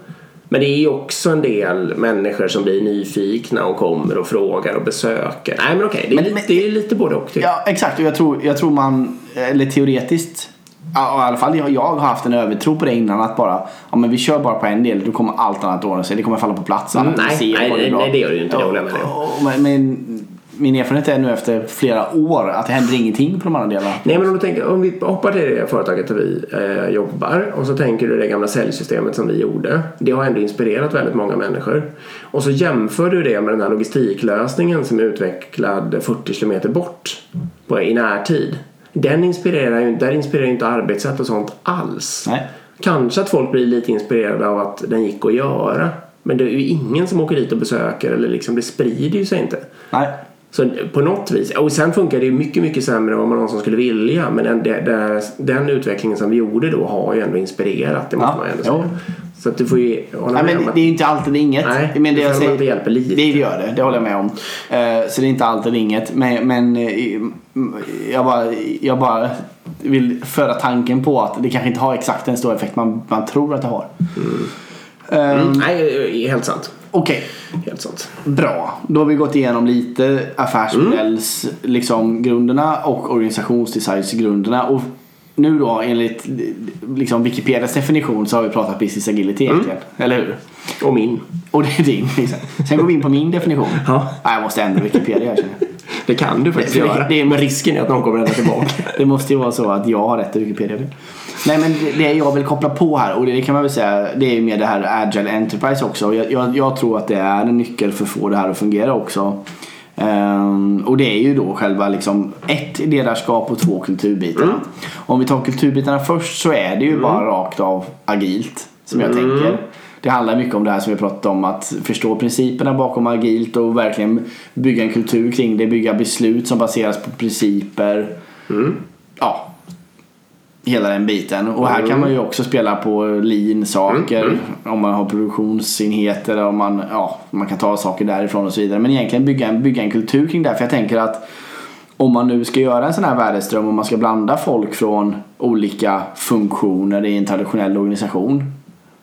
Men det är ju också en del människor som blir nyfikna och kommer och frågar och besöker. Nej, men okej, det är, men, lite, men, det är lite både och. Ja, exakt. Och jag tror, jag tror man, eller teoretiskt, i alla fall jag, jag har haft en övertro på det innan, att bara, ja, men vi kör bara på en del, då kommer allt annat ordna sig, det kommer falla på plats. Mm, nej, se, nej, det, nej, det gör det ju inte. Ja, det med det. Men, men min erfarenhet är nu efter flera år att det händer ingenting på de andra delarna. Nej, men om, du tänker, om vi hoppar till det företaget där vi eh, jobbar, och så tänker du det gamla säljsystemet som vi gjorde, det har ändå inspirerat väldigt många människor, och så jämför du det med den här logistiklösningen som är utvecklad fyrtio kilometer bort på, i närtid, den inspirerar ju, där inspirerar ju inte arbetssätt och sånt alls. Nej. Kanske att folk blir lite inspirerade av att den gick att göra, men det är ju ingen som åker dit och besöker, eller liksom, det sprider ju sig inte. Nej. Så på något vis, och sen funkar det ju mycket, mycket sämre än vad man någonsin skulle vilja, men den, den, den utvecklingen som vi gjorde då har ju ändå inspirerat, det måste ja, man ju ändå säga. Jo. Så att du får ju hålla nej, med men om det är inte alltid inget. Nej, men det, jag säger, det hjälper lite. Det gör det, det håller jag med om. Uh, så det är inte alltid inget, men, men uh, jag bara... Jag bara vill föra tanken på att det kanske inte har exakt den stora effekt man, man tror att det har. Mm. Mm, um, nej, helt sant. Okej, okay. Helt sant. Bra, då har vi gått igenom lite affärsmodells mm. liksom, grunderna och organisationsdesignsgrunderna. Och nu då, enligt liksom, Wikipedias definition, så har vi pratat business agility mm. egentligen, eller hur? Och min. Och det är din, liksom. Sen går vi in på min definition. Ja. Nej, jag måste ändra Wikipedia, jag känner. Det kan du faktiskt det, göra. Det är med risken att någon kommer ändå tillbaka. Det måste ju vara så att jag har rätt i Wikipedia. Nej, men det jag vill koppla på här, och det kan man väl säga, det är med det här Agile Enterprise också. Jag, jag, jag tror att det är en nyckel för att få det här att fungera också. Um, och det är ju då själva liksom ett ledarskap och två kulturbitarna. Mm. Om vi tar kulturbitarna först, så är det ju mm. bara rakt av agilt som jag mm. tänker. Det handlar mycket om det här som vi pratat om, att förstå principerna bakom agilt och verkligen bygga en kultur kring det, bygga beslut som baseras på principer. Mm. Ja, hela den biten. Och här mm. kan man ju också spela på lean-saker, mm. Mm. om man har produktionsenheter, om man, ja, man kan ta saker därifrån och så vidare. Men egentligen bygga en, bygga en kultur kring det här, för jag tänker att om man nu ska göra en sån här värdeström, om man ska blanda folk från olika funktioner i en traditionell organisation,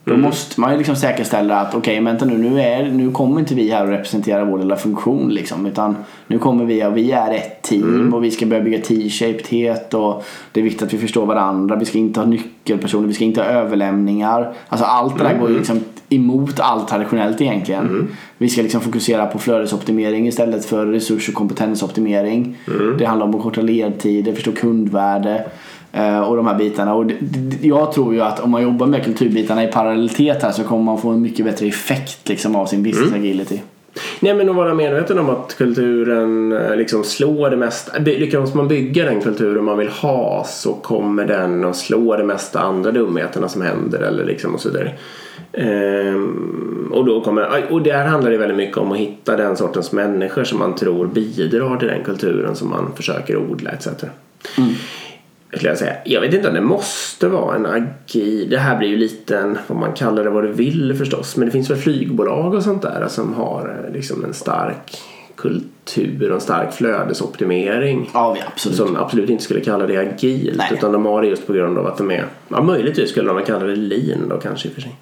då mm. måste man ju liksom säkerställa att okej, okay, vänta nu, nu, är, nu kommer inte vi här och representera vår lilla funktion liksom, utan nu kommer vi och vi är ett team mm. och vi ska börja bygga t-shapedhet, och det är viktigt att vi förstår varandra, vi ska inte ha nyckelpersoner, vi ska inte ha överlämningar, alltså allt det där mm. går liksom emot allt traditionellt egentligen. Mm. Vi ska liksom fokusera på flödesoptimering istället för resurs- och kompetensoptimering. Mm. Det handlar om att korta ledtider, förstå kundvärde och de här bitarna, och jag tror ju att om man jobbar med kulturbitarna i parallellitet här, så kommer man få en mycket bättre effekt liksom av sin business mm. agility. Nej, men att vara medveten om att kulturen liksom slår det mesta. Lyckas man bygga den kulturen man vill ha, så kommer den att slå det mesta andra dumheterna som händer eller liksom och så där. Um, och, då kommer, och där handlar det väldigt mycket om att hitta den sortens människor som man tror bidrar till den kulturen som man försöker odla et cetera. Mm. Jag, säga. jag vet inte om det måste vara en agil. Det här blir ju lite en, vad man kallar det, vad du vill förstås. Men det finns väl flygbolag och sånt där som har liksom en stark kultur och en stark flödesoptimering. Ja, absolut. Som absolut inte skulle kalla det agilt. Nej. Utan de har det just på grund av att de är, ja, möjligtvis skulle de kalla det lean då kanske i och för sig.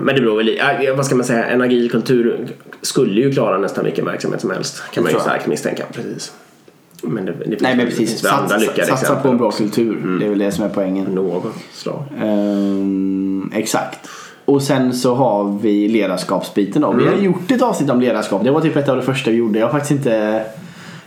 Men det beror väl i, vad ska man säga, en agil kultur skulle ju klara nästan vilken verksamhet som helst, kan man ju starkt misstänka, precis. Men det, det nej men precis, satsa, satsa på en bra också. kultur, mm. det är väl det som är poängen. Något slag. Ehm, exakt. Och sen så har vi ledarskapsbiten då. Mm. Vi har gjort ett avsnitt om ledarskap. Det var typ ett av det första vi gjorde. Jag har faktiskt inte,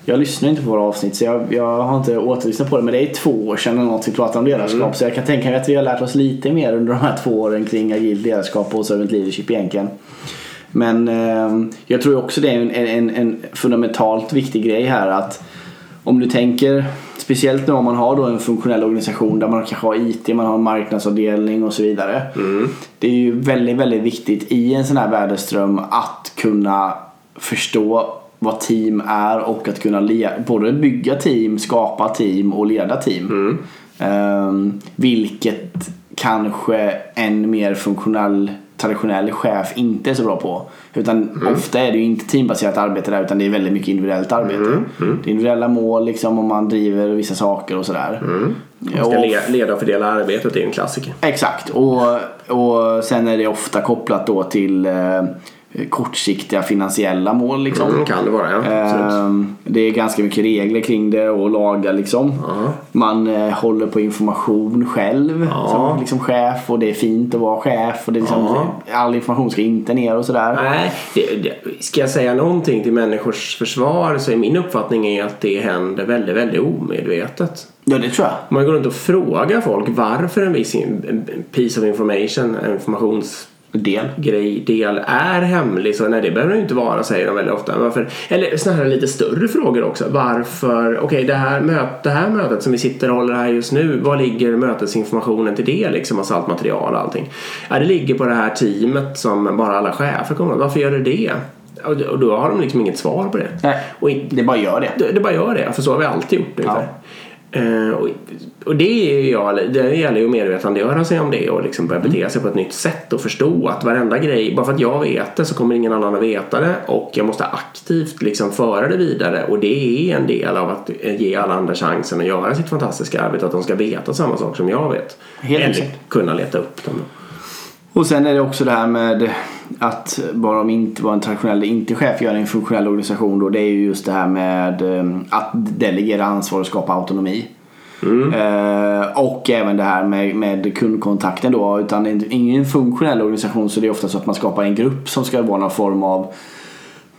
jag lyssnar inte på våra avsnitt, så jag, jag har inte återlyssnat på det. Men det är två år sedan något vi pratade om ledarskap. Mm. Så jag kan tänka mig att vi har lärt oss lite mer under de här två åren kring agilt ledarskap och servant leadership egentligen. Men eh, jag tror också det är en, en, en fundamentalt viktig grej här, att om du tänker, speciellt när man har då en funktionell organisation där man kanske har I T, man har en marknadsavdelning och så vidare. Mm. Det är ju väldigt, väldigt viktigt i en sån här värdeström att kunna förstå vad team är och att kunna le- både bygga team, skapa team och leda team. Mm. Um, vilket kanske en mer funktionell, traditionell chef inte är så bra på, utan mm. ofta är det ju inte teambaserat arbete där, utan det är väldigt mycket individuellt arbete. Mm. Mm. Det är individuella mål liksom, om man driver vissa saker och sådär. Mm. Man ska le- leda och fördela arbetet, det är ju en klassiker. Exakt, och, och sen är det ofta kopplat då till eh, kortsiktiga finansiella mål liksom. Mm, kan det vara, ja. eh, Det är ganska mycket regler kring det och lagar liksom. Uh-huh. Man eh, håller på information själv uh-huh. som liksom chef, och det är fint att vara chef, och det är liksom, uh-huh. all information ska inte ner och sådär. Nej, det, det, ska jag säga någonting till människors försvar, så är min uppfattning är att det händer väldigt, väldigt omedvetet. Ja, det tror jag. Man går runt och frågar folk varför en viss piece of information, informations del. Grej, del är hemlig, så nej, det behöver det inte vara, säger de väldigt ofta. Varför? Eller snarare lite större frågor också. Varför, okej okay, det, här möt, det här mötet som vi sitter och håller här just nu, var ligger mötesinformationen till det liksom, alltså allt material och allting? Ja, det ligger på det här teamet som bara alla chefer kommer. Varför gör det det? och då har de liksom inget svar på det. Nej, och i, det bara gör det. det det bara gör det, för så har vi alltid gjort det. Ja. Uh, och, och det är jag, det gäller ju medvetandegöra sig om det och liksom börja bete sig på ett nytt sätt och förstå att varenda grej, bara för att jag vet det så kommer ingen annan att veta det, och jag måste aktivt liksom föra det vidare, och det är en del av att ge alla andra chansen att göra sitt fantastiska arbete, att de ska veta samma sak som jag vet. Helt eller exakt. Kunna leta upp dem. Och sen är det också det här med att bara om inte vara en traditionell inte chef gör en funktionell organisation då, det är ju just det här med att delegera ansvar och skapa autonomi. Mm. Eh, och även det här med, med kundkontakten då, utan ingen funktionell organisation så det är ofta så att man skapar en grupp som ska vara någon form av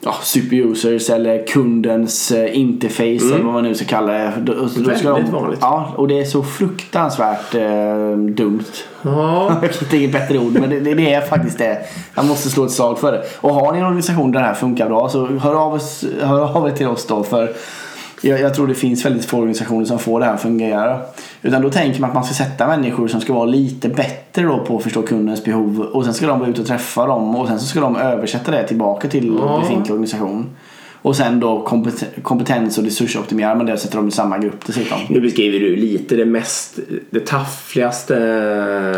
ja, superusers eller kundens interface mm. eller vad man nu ska kalla det. Då, då ska väldigt de, vanligt. Ja, och det är så fruktansvärt eh, dumt. Ja. Jag hittar inget bättre ord, men det, det är faktiskt det. Jag måste slå ett slag för det. Och har ni en organisation där det här funkar bra så hör av, oss, hör av er till oss då, för jag, jag tror det finns väldigt få organisationer som får det här att fungera. Utan då tänker man att man ska sätta människor som ska vara lite bättre då på att förstå kundens behov, och sen ska de vara ute och träffa dem, och sen så ska de översätta det tillbaka till ja. befintlig organisation. Och sen då kompet- kompetens och resursoptimerar man det och sätter dem i samma grupp dessutom. Nu beskriver du lite det mest, det taffligaste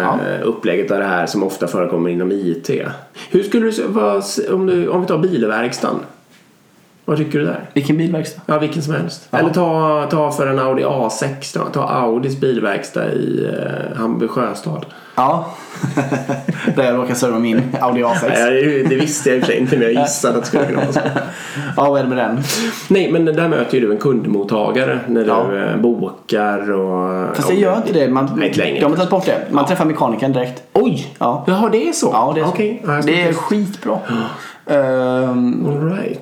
ja. upplägget av det här som ofta förekommer inom I T. Hur skulle du, vad, om, du om vi tar bilverkstan? Vad tycker du där? Vilken bilverkstad? Ja, vilken som helst. Ja. Eller ta, ta för en Audi A sex då. Ta Audis bilverkstad i eh, Hambusjöstad. Ja, där jag råkar serva min Audi A sex. Nej, det visste jag inte, men jag gissade att det skulle kunna vara så. Ja, vad är det med den? Nej, men där möter ju du en kundmottagare när ja. du bokar och... Fast det gör inte det. Man, nej, inte längre. De har tagit bort det. Man ja. träffar mekanikern direkt. Oj! Ja. Jaha, det är så? Ja, det är så. Okay. Ja, det är skitbra. um, All right.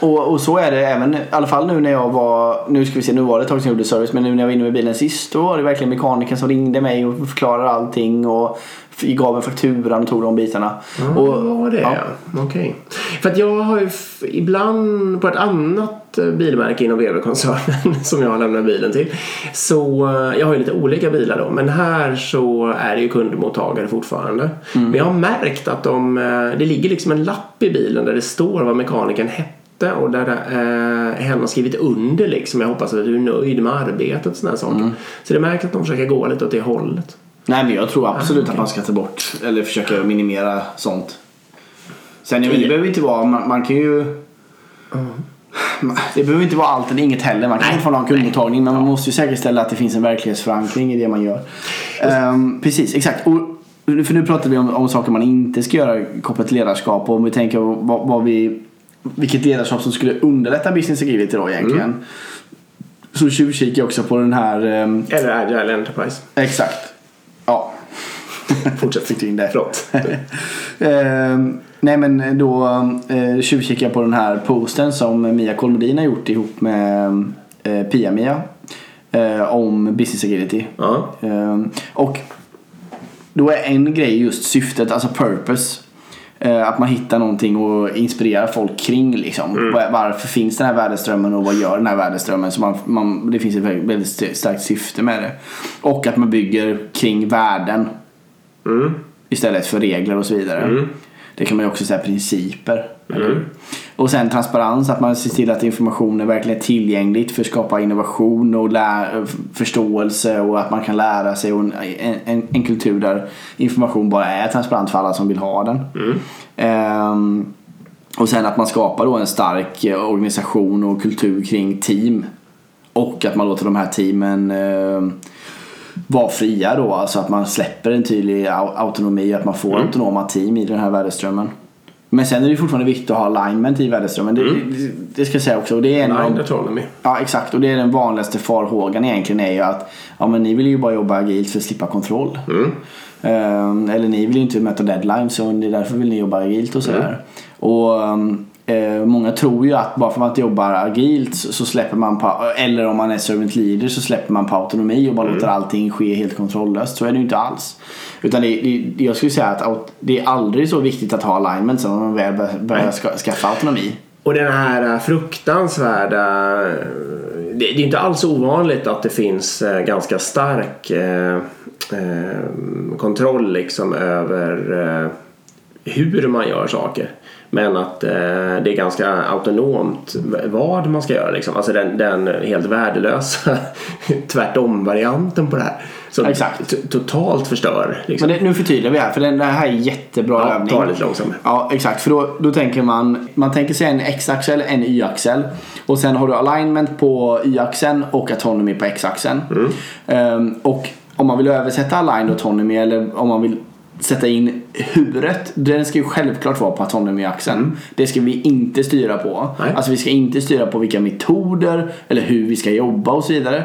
Och, och så är det även i alla fall nu när jag var, nu ska vi se, nu var det ett tag sedan jag gjorde service, men nu när jag var inne med bilen sist då var det verkligen mekaniken som ringde mig och förklarade allting och gav en fakturan och tog de bitarna. Ja, och, det var det. Ja. Okej. För att jag har ju f- ibland på ett annat bilmärke inom V W-koncernen som jag har lämnat bilen till, så jag har ju lite olika bilar då, men här så är det ju kundmottagare fortfarande. Mm. Men jag har märkt att de, det ligger liksom en lapp i bilen där det står vad mekaniken hette och där eh, hen har skrivit under liksom, jag hoppas att du är nöjd med arbetet och sådana saker. Mm. Så det märks att de försöker gå lite åt det hållet. Nej, men jag tror absolut ah, okay. att man ska ta bort eller försöka minimera sånt. Sen det behöver inte vara man, man kan ju mm. man, det behöver inte vara allt eller inget heller. Man kan nej, inte få någon kundmottagning, men man måste ju säkerställa att det finns en verklighetsförankring i det man gör. Um, precis, exakt. Och, för nu pratar vi om, om saker man inte ska göra kopplat till ledarskap, och om vi tänker vad, vad vi vilket ledarskap som skulle underlätta business agility då egentligen. Mm. Så tjuvkikar jag också på den här... Um... Eller Agile Enterprise. Exakt. Ja. Fortsätt. Fick du in det. Förlåt. uh, nej men då uh, tjuvkikar jag på den här posten som Mia Kolmodin har gjort ihop med uh, Pia, Mia. Uh, om business agility. Uh-huh. Uh, och då är en grej just syftet, alltså purpose. Att man hittar någonting och inspirerar folk kring liksom. Mm. Varför finns den här värdeströmmen och vad gör den här värdeströmmen? Så man, man, det finns ett väldigt starkt syfte med det. Och att man bygger kring värden mm. istället för regler och så vidare. Mm. Det kan man ju också säga principer. Mm. Och sen transparens, att man ser till att informationen verkligen är tillgängligt för att skapa innovation och lä- förståelse, och att man kan lära sig, och en, en, en kultur där information bara är transparent för alla som vill ha den. Mm. Ehm, och sen att man skapar då en stark organisation och kultur kring team, och att man låter de här teamen eh, vara fria då, alltså att man släpper en tydlig autonomi, att man får mm. autonoma team i den här värdeströmmen. Men sen är det fortfarande viktigt att ha alignment i värdeströmmen. Det, mm. det, det ska jag säga också. Och det är en av, ja, exakt. Och det är den vanligaste farhågan egentligen, är ju att ja, men ni vill ju bara jobba agilt för att slippa kontroll. Mm. Um, eller ni vill ju inte möta deadlines, så det är därför vill ni jobba agilt och sådär. Mm. Och um, eh, många tror ju att bara för att man inte jobbar agilt så släpper man på, eller om man är servant leader så släpper man på autonomi och bara mm. låter allting ske helt kontrollöst. Så är det ju inte alls. Utan det, det, jag skulle säga att det är aldrig så viktigt att ha alignment som man väl börjar ska, skaffa autonomi. Och den här fruktansvärda, det, det är inte alls ovanligt att det finns ganska stark eh, eh, kontroll liksom över eh, hur man gör saker. Men att eh, det är ganska autonomt vad man ska göra. Liksom. Alltså den, den helt värdelösa tvärtom-varianten på det här. Som exakt. T- totalt förstör. Liksom. Men det, nu förtydligar vi här, för den här är jättebra ja, övning. Ja, ta lite långsamt. Ja, exakt. För då, då tänker man, man tänker sig en x-axel, en y-axel. Och sen har du alignment på y-axeln och autonomy på x-axeln. Mm. Um, och om man vill översätta aligned autonomy eller om man vill sätta in huret, den ska ju självklart vara på autonomy-axeln. Mm. Det ska vi inte styra på. Nej. Alltså vi ska inte styra på vilka metoder eller hur vi ska jobba och så vidare.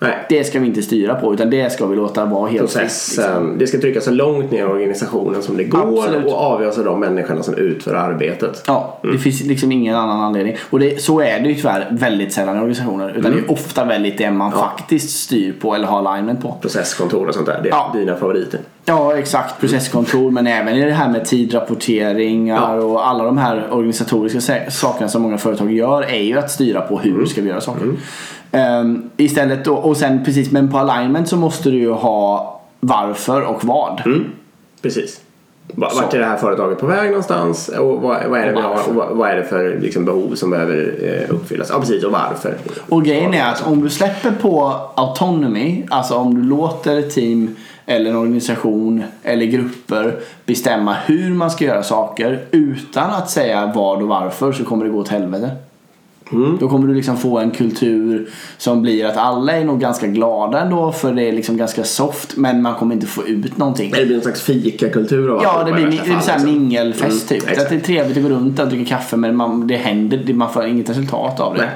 Nej. Det ska vi inte styra på, utan det ska vi låta vara helt fritt. Liksom. Det ska tryckas så långt ner i organisationen som det går. Absolut. Och avgöras av de människorna som utför arbetet. Ja, mm. Det finns liksom ingen annan anledning. Och det, så är det ju tyvärr väldigt sällan i organisationer. Utan mm. det är ofta väldigt det man ja. faktiskt styr på eller har alignment på. Processkontor och sånt där, det är ja. dina favoriter. Ja, exakt. Processkontor, men även i det här med tidrapporteringar ja. och alla de här organisatoriska sakerna som många företag gör är ju att styra på hur mm. ska vi göra saker. Mm. Um, istället då, och sen precis, men på alignment så måste du ju ha varför och vad. Mm. Precis. Vart så. Är det här företaget på väg någonstans? Och vad, vad är det och vi har? Och vad, vad är det för liksom, behov som behöver eh, uppfyllas? Ja, precis. Och varför? Och grejen är att om du släpper på autonomy, alltså om du låter team eller en organisation eller grupper bestämma hur man ska göra saker utan att säga vad och varför, så kommer det gå åt helvete. Mm. Då kommer du liksom få en kultur som blir att alla är nog ganska glada ändå, för det är liksom ganska soft, men man kommer inte få ut någonting. Det blir en slags fikakultur och ja, det blir, det blir så här mingelfest mm. typ. Exakt. Att det är trevligt att gå runt och dricka kaffe, men man, det händer, man får inget resultat av det.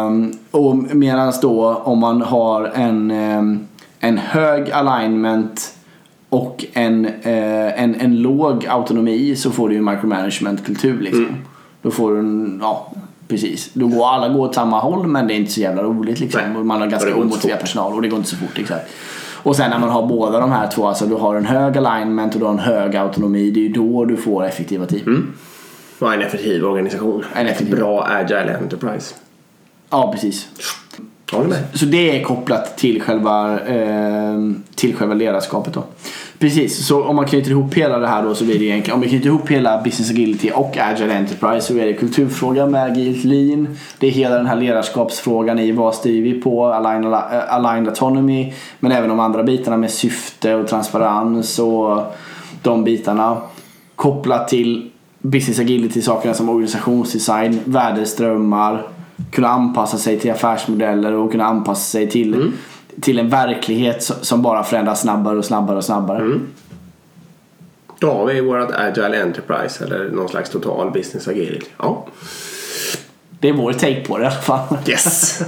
Um, och medan då om man har en um, en hög alignment och en, eh, en, en låg autonomi, så får du ju micromanagement-kultur liksom. Mm. Då får du en, ja, precis. Då går alla går åt samma håll, men det är inte så jävla roligt liksom. Man har ganska omotiverad personal och det går inte så fort liksom. Och sen när man har båda de här två, alltså du har en hög alignment och du har en hög autonomi, det är ju då du får effektiva team. Mm. Och en effektiv organisation. En effektiv. Bra agile enterprise. Ja, precis. Så det är kopplat till själva eh, till själva ledarskapet då. Precis, så om man knyter ihop hela det här då, så blir det egentligen, om vi knyter ihop hela business agility och agile enterprise, så är det kulturfrågan med agilt lean, det är hela den här ledarskapsfrågan i vad styr vi på, align, aligned autonomy, men även de andra bitarna med syfte och transparens och de bitarna kopplat till business agility, sakerna som organisationsdesign, värdeströmmar, kunna anpassa sig till affärsmodeller och kunna anpassa sig till, mm. till en verklighet som bara förändras snabbare och snabbare och snabbare. Mm. Då har vi vårt agile enterprise eller någon slags total business agility. Ja. Det är vår take på det i alla fall. Yes.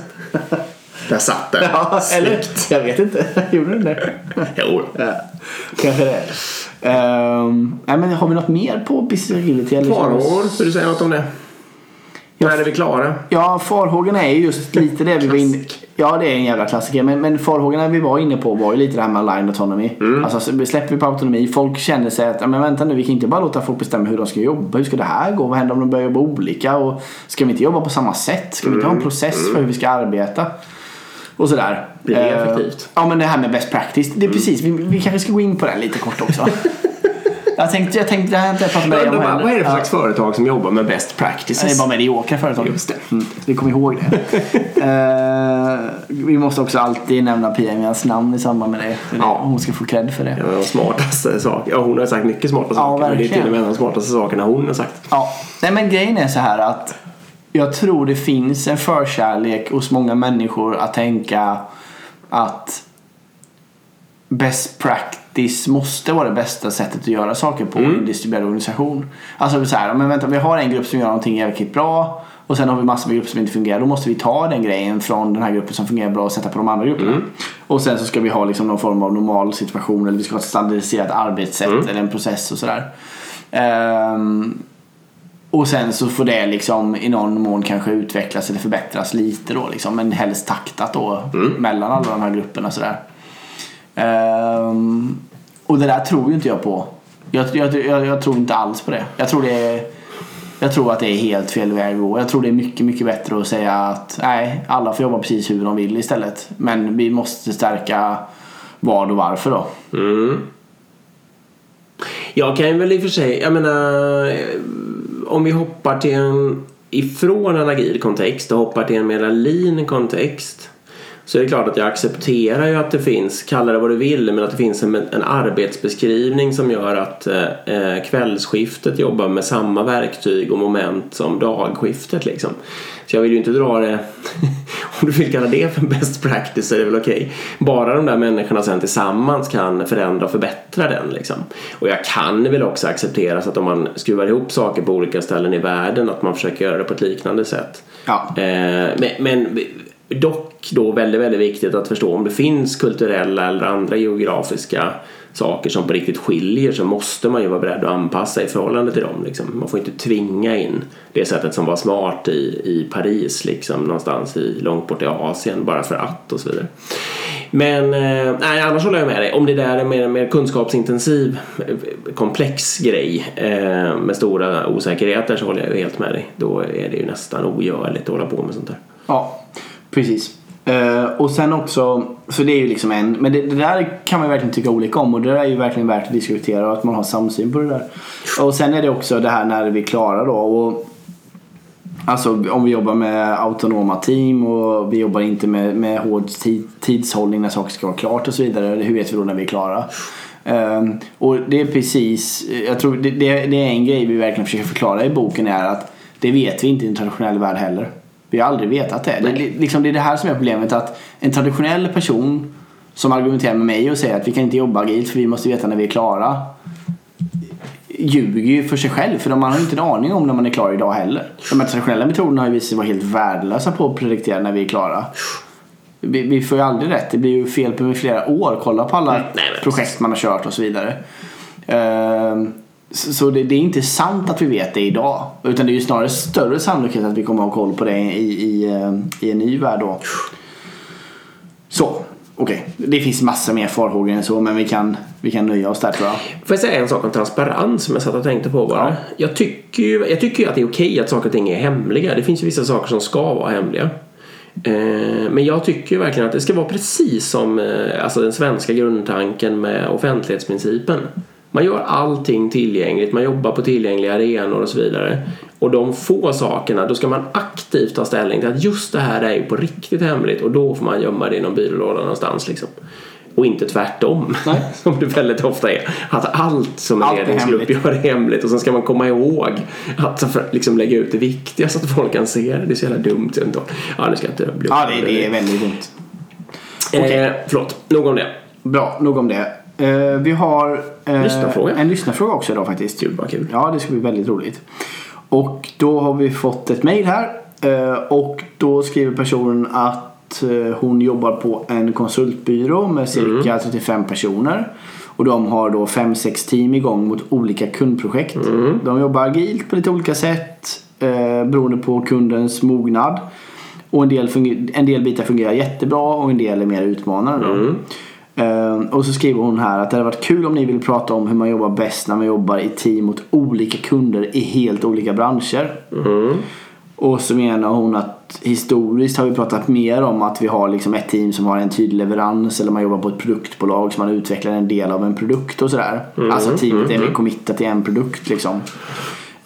Där satt det. Ja, eller, jag vet inte. Gjorde den det? Jo. Ja. Kanske det. Um, nej, men har vi något mer på business agility? Farhågor, vill du säga något om det? Ja, är vi klara? Ja, farhågorna är just lite det vi var inne. Ja, det är en jävla klassiker, men, men farhågorna vi var inne på var ju lite det här med aligned autonomy. Mm. Alltså släpper vi på autonomi, folk känner sig att men vänta nu, vi kan inte bara låta folk bestämma hur de ska jobba, hur ska det här gå, vad händer om de börjar jobba olika, och ska vi inte jobba på samma sätt, ska vi inte ha en process mm. för hur vi ska arbeta och sådär. Blir det eh, effektivt? Ja, men det här med best practice, det är mm. precis, vi, vi kanske ska gå in på det lite kort också. Jag tänkte, jag tänkte, jag har inte pratat med dig om heller. Vad är det för slags ja. företag som jobbar med best practices? Det är bara mediokra företag. Just det. Mm. Vi kommer ihåg det. uh, vi måste också alltid nämna Pmias namn i samband med det. Ja. Hon ska få cred för det. Ja, de smartaste saker. Ja, hon har sagt mycket smarta saker. Ja, men det är till och med de smartaste sakerna hon har sagt. Ja. Nej, men grejen är så här att jag tror det finns en förkärlek hos många människor att tänka att best practice måste vara det bästa sättet att göra saker på mm. i en distribuerad organisation. Alltså så här, men vänta, vi har en grupp som gör någonting jävligt bra och sen har vi massor med grupper som inte fungerar. Då måste vi ta den grejen från den här gruppen som fungerar bra och sätta på de andra grupperna. Mm. Och sen så ska vi ha liksom någon form av normal situation, eller vi ska ha ett standardiserat arbetssätt mm. eller en process och sådär. Um, och sen så får det liksom i någon mån kanske utvecklas eller förbättras lite då liksom, men helst taktat då mm. mellan alla de här grupperna sådär. Um, och det där tror ju inte jag på. Jag, jag, jag, jag tror inte alls på det. Jag tror, det är, jag tror att det är helt fel väg att gå. Jag tror det är mycket, mycket bättre att säga att nej, alla får jobba precis hur de vill istället. Men vi måste stärka vad och varför då. Mm. Jag kan väl i och för sig, jag menar, om vi hoppar till en ifrån en agil kontext och hoppar till en mer lean kontext, så är det klart att jag accepterar ju att det finns, kalla det vad du vill, men att det finns en, en arbetsbeskrivning som gör att eh, kvällsskiftet jobbar med samma verktyg och moment som dagskiftet liksom. Så jag vill ju inte dra det, om du vill kalla det för best practice är det väl okej. Bara de där människorna sen tillsammans kan förändra och förbättra den liksom. Och jag kan väl också acceptera så att om man skruvar ihop saker på olika ställen i världen att man försöker göra det på ett liknande sätt. Ja. Eh, men... men dock då väldigt, väldigt viktigt att förstå om det finns kulturella eller andra geografiska saker som på riktigt skiljer, så måste man ju vara beredd att anpassa i förhållande till dem liksom. Man får inte tvinga in det sättet som var smart i, i Paris liksom, någonstans i, långt bort i Asien bara för att och så vidare. Men eh, nej, annars håller jag med dig. Om det där är en mer, mer kunskapsintensiv komplex grej eh, med stora osäkerheter, så håller jag ju helt med dig. Då är det ju nästan ogörligt att hålla på med sånt där. Ja. Precis. Uh, och sen också, så det är ju liksom en, men det, det där kan man ju verkligen tycka olika om, och det där är ju verkligen värt att diskutera och att man har samsyn på det där. Och sen är det också det här när vi är klara då, och alltså om vi jobbar med autonoma team och vi jobbar inte med, med hård tid, tidshållning när saker ska vara klart och så vidare, hur vet vi då när vi är klara? Uh, och det är precis, jag tror det, det, det är en grej vi verkligen försöker förklara i boken, är att det vet vi inte i en traditionell värld heller. Vi har aldrig vetat det. Det, det, liksom det är det här som är problemet, att en traditionell person som argumenterar med mig och säger att vi kan inte jobba agilt för vi måste veta när vi är klara, ljuger ju för sig själv, för man har inte en aning om när man är klar idag heller. De här traditionella metoderna har ju visat sig vara helt värdelösa på att prediktera när vi är klara. Vi, vi får ju aldrig rätt. Det blir ju fel på flera år. Kolla på alla projekt man har kört och så vidare. Ehm... Så det, det är inte sant att vi vet det idag, utan det är ju snarare större sannolikhet att vi kommer att ha koll på det i, i, i en ny värld då. Så, okej okay. Det finns massor mer farhågor än så, men vi kan, vi kan nöja oss där, tror jag. Får jag säga en sak om transparens som jag satt och tänkte på bara? Ja. Jag tycker ju jag tycker att det är okej att saker och ting är hemliga. Det finns ju vissa saker som ska vara hemliga. Men jag tycker ju verkligen att det ska vara precis som, alltså, den svenska grundtanken med offentlighetsprincipen. Man gör allting tillgängligt, man jobbar på tillgängliga arenor och så vidare. Och de få sakerna, då ska man aktivt ta ställning till att just det här är ju på riktigt hemligt, och då får man gömma det i någon byrålåda någonstans liksom. Och inte tvärtom, nej. Som det väldigt ofta är. Att allt som en allt ledningsgrupp gör är hemligt, och sen ska man komma ihåg att liksom lägga ut det viktiga så att folk kan se det. Det är så jävla dumt. Ja, nu ska jag inte bli ja, det, det är väldigt dumt. Eh, okay. Förlåt, nog om det. Bra, nog om det. Uh, vi har uh, lyssnarfråga. en lyssnarfråga också idag faktiskt. Kul, kul. Ja, det ska bli väldigt roligt. Och då har vi fått ett mejl här, uh, och då skriver personen att uh, hon jobbar på en konsultbyrå med cirka mm. trettiofem personer, och de har då fem sex team igång mot olika kundprojekt. Mm. De jobbar agilt på lite olika sätt uh, beroende på kundens mognad, och en del, funger- en del bitar fungerar jättebra och en del är mer utmanande då. Mm. Och så skriver hon här att det hade varit kul om ni vill prata om hur man jobbar bäst när man jobbar i team mot olika kunder i helt olika branscher. Mm. Och så menar hon att historiskt har vi pratat mer om att vi har liksom ett team som har en tydlig leverans, eller man jobbar på ett produktbolag som man utvecklar en del av en produkt och sådär. Mm. Alltså teamet är mer committat till en produkt liksom.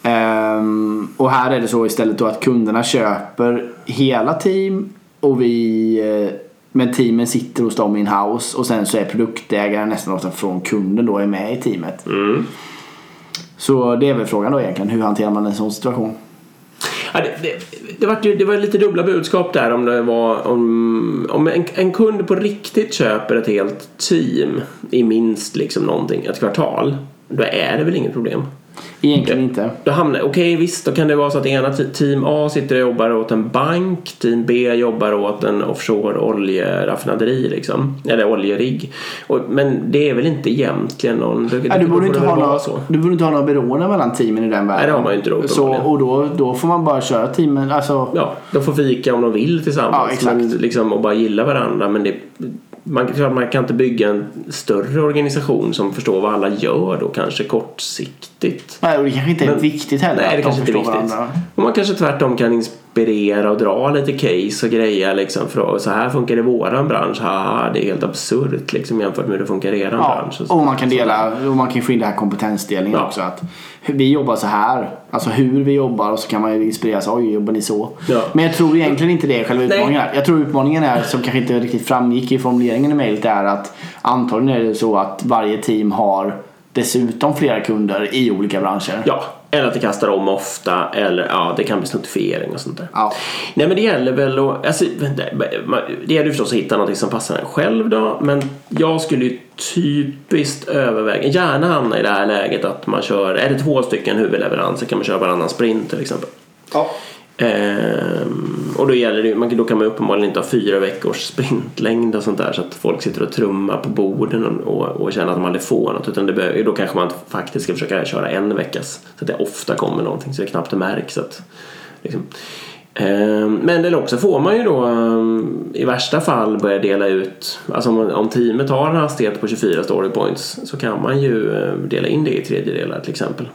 Um, och här är det så istället då att kunderna köper hela team, och vi... men teamen sitter hos dem in-house, och sen så är produktägaren nästan ofta från kunden då är med i teamet. Mm. Så det är väl frågan då egentligen, hur hanterar man en sån situation? Ja, det, det, det, var ju, det var lite dubbla budskap där, om det var om, om en, en kund på riktigt köper ett helt team i minst liksom någonting, ett kvartal, då är det väl inget problem. Egentligen inte. Då hamnar, okej okay, visst, då kan det vara så att ena team A sitter och jobbar åt en bank, team B jobbar åt en offshore oljeraffinaderi liksom, eller oljerigg. Och, men det är väl inte egentligen någon det, nej, du borde inte ha några så. Du borde inte ha några beroende mellan teamen i den världen. Nej, det har man ju inte då. Så och då då får man bara köra teamen, alltså ja, de får fika om de vill tillsammans, ja, exakt. Men, liksom, och bara gilla varandra, men det Man, man kan inte bygga en större organisation som förstår vad alla gör då, kanske kortsiktigt. Nej, och det kanske inte är men, viktigt heller. Nej, det kanske inte är viktigt. Och man kanske tvärtom kan inspirera och dra lite case och grejer liksom, för att så här funkar det i våran bransch. Haha, det är helt absurt liksom, jämfört med hur det funkar i er ja, bransch. Och, och man kan dela, och man kan få in det här kompetensdelningen ja. också, att vi jobbar så här, alltså hur vi jobbar, och så kan man ju inspireras, oj, jobbar ni så? Ja. Men jag tror egentligen inte det är själva utmaningen. Nej. Jag tror utmaningen är, som kanske inte riktigt framgick i formuleringen i mejlet, är att antagligen är det så att varje team har dessutom flera kunder i olika branscher. Ja. Eller att det kastar om ofta. Eller ja, det kan bli notifiering och sånt där. Ja. Nej, men det gäller väl att, alltså, det gäller förstås att hitta något som passar en själv då. Men jag skulle ju typiskt överväga, gärna hamna i det här läget att man kör, är det två stycken huvudleveranser kan man köra varannan sprint till exempel. Ja. Ehm, och då gäller det, då kan man uppenbarligen inte ha fyra veckors sprintlängd och sånt där, så att folk sitter och trummar på borden och, och, och känner att man aldrig får något, utan det behöver, då kanske man faktiskt ska försöka köra en veckas, så att det ofta kommer någonting så det knappt märks att, liksom. ehm, men eller också får man ju då i värsta fall börja dela ut, alltså om, om teamet har en hastighet på tjugofyra story points, så kan man ju dela in det i tredjedelar till exempel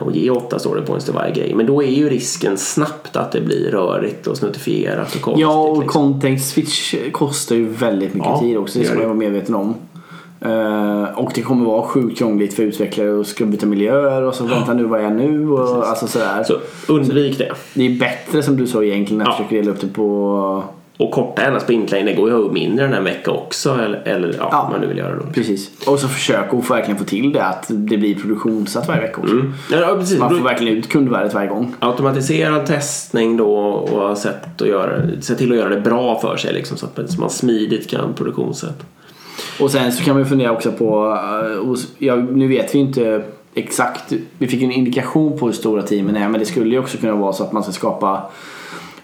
och ge åtta story points till varje grej. Men då är ju risken snabbt att det blir rörigt och snuttifierat och konstigt. Ja, och liksom. Context switch kostar ju väldigt mycket ja, tid också. Det ska man vara medveten om. Uh, och det kommer vara sjukt krångligt för utvecklare och ska byta miljöer och så vänta ja. nu, vad är jag nu? Och alltså sådär. Så undvik det. Det är bättre, som du sa egentligen, att ja. försöka dela upp det på... Och korta ena sprintlängd, det går ju mindre den här veckan också, eller, eller ja, ja, man nu vill göra det. Precis. Och så försök att verkligen få till det, att det blir produktionssatt varje vecka också. Mm. Ja, precis. Man får verkligen ut kundvärdet varje gång. Automatiserad testning då, och sätt att göra, se till att göra det bra för sig liksom, så att man smidigt kan produktionssätt. Och sen så kan man fundera också på, ja, nu vet vi inte exakt, vi fick en indikation på hur stora teamen är, men det skulle ju också kunna vara så att man ska skapa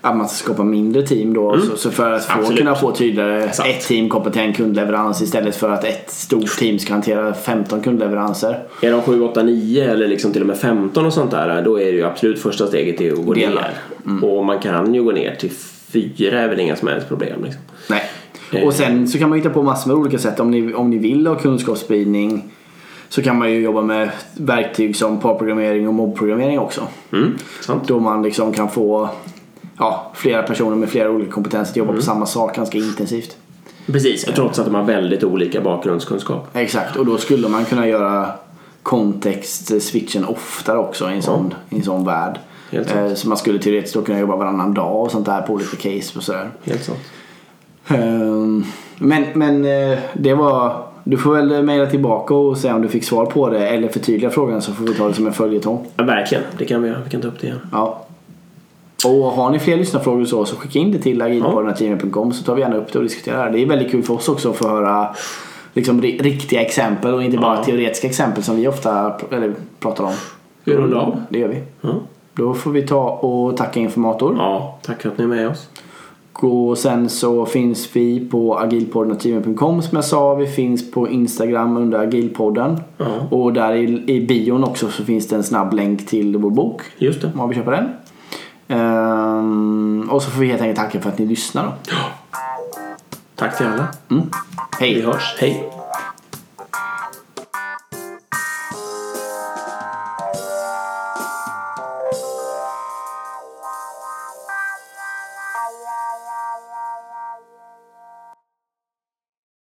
att man ska skapa mindre team då, mm. så, så för att få, kunna få tydligare Exakt. ett team kompetent kundleverans istället för att ett stort team ska hantera femton kundleveranser. Är de sju, åtta, nio eller liksom till och med femton och sånt där, då är det ju absolut första steget till att gå Delar. ner. Mm. Och man kan ju gå ner till fyra, är väl inga som helst problem liksom. Nej. Och sen så kan man hitta på massor med olika sätt. Om ni, om ni vill ha kunskapsspridning, så kan man ju jobba med verktyg som parprogrammering och mobbprogrammering också. Mm. Sant. Då man liksom kan få ja, flera personer med flera olika kompetenser att jobba mm. på samma sak ganska intensivt. Precis, trots att de har väldigt olika bakgrundskunskap. Exakt, och då skulle man kunna göra kontext-switchen oftare också i en sån, ja. i en sån värld. Helt eh, så man skulle teoretiskt då kunna jobba varannan dag och sånt där på olika case och sådär. Helt sant. Um, men men eh, det var... Du får väl mejla tillbaka och se om du fick svar på det, eller förtydliga frågan, så får vi ta det som en följetong. Ja, verkligen, det kan vi göra. Vi kan ta upp det igen. Ja. Och har ni fler lyssnarfrågor så, så skicka in det till agilpodden punkt se, så tar vi gärna upp det och diskuterar det. Det är väldigt kul för oss också att få höra liksom riktiga exempel och inte bara ja. teoretiska exempel som vi ofta eller, pratar om. Gör du det? Det gör vi. Ja. Då får vi ta och tacka Informator. Ja, tack för att ni är med oss. Och sen så finns vi på agilpodden punkt se, som jag sa. Vi finns på Instagram under agilpodden. Ja. Och där i, i bion också så finns det en snabb länk till vår bok. Just det. Om vi köper den. Um, och så får vi helt enkelt tacka för att ni lyssnar då. Tack till alla. mm. Hej. Vi hörs, hej.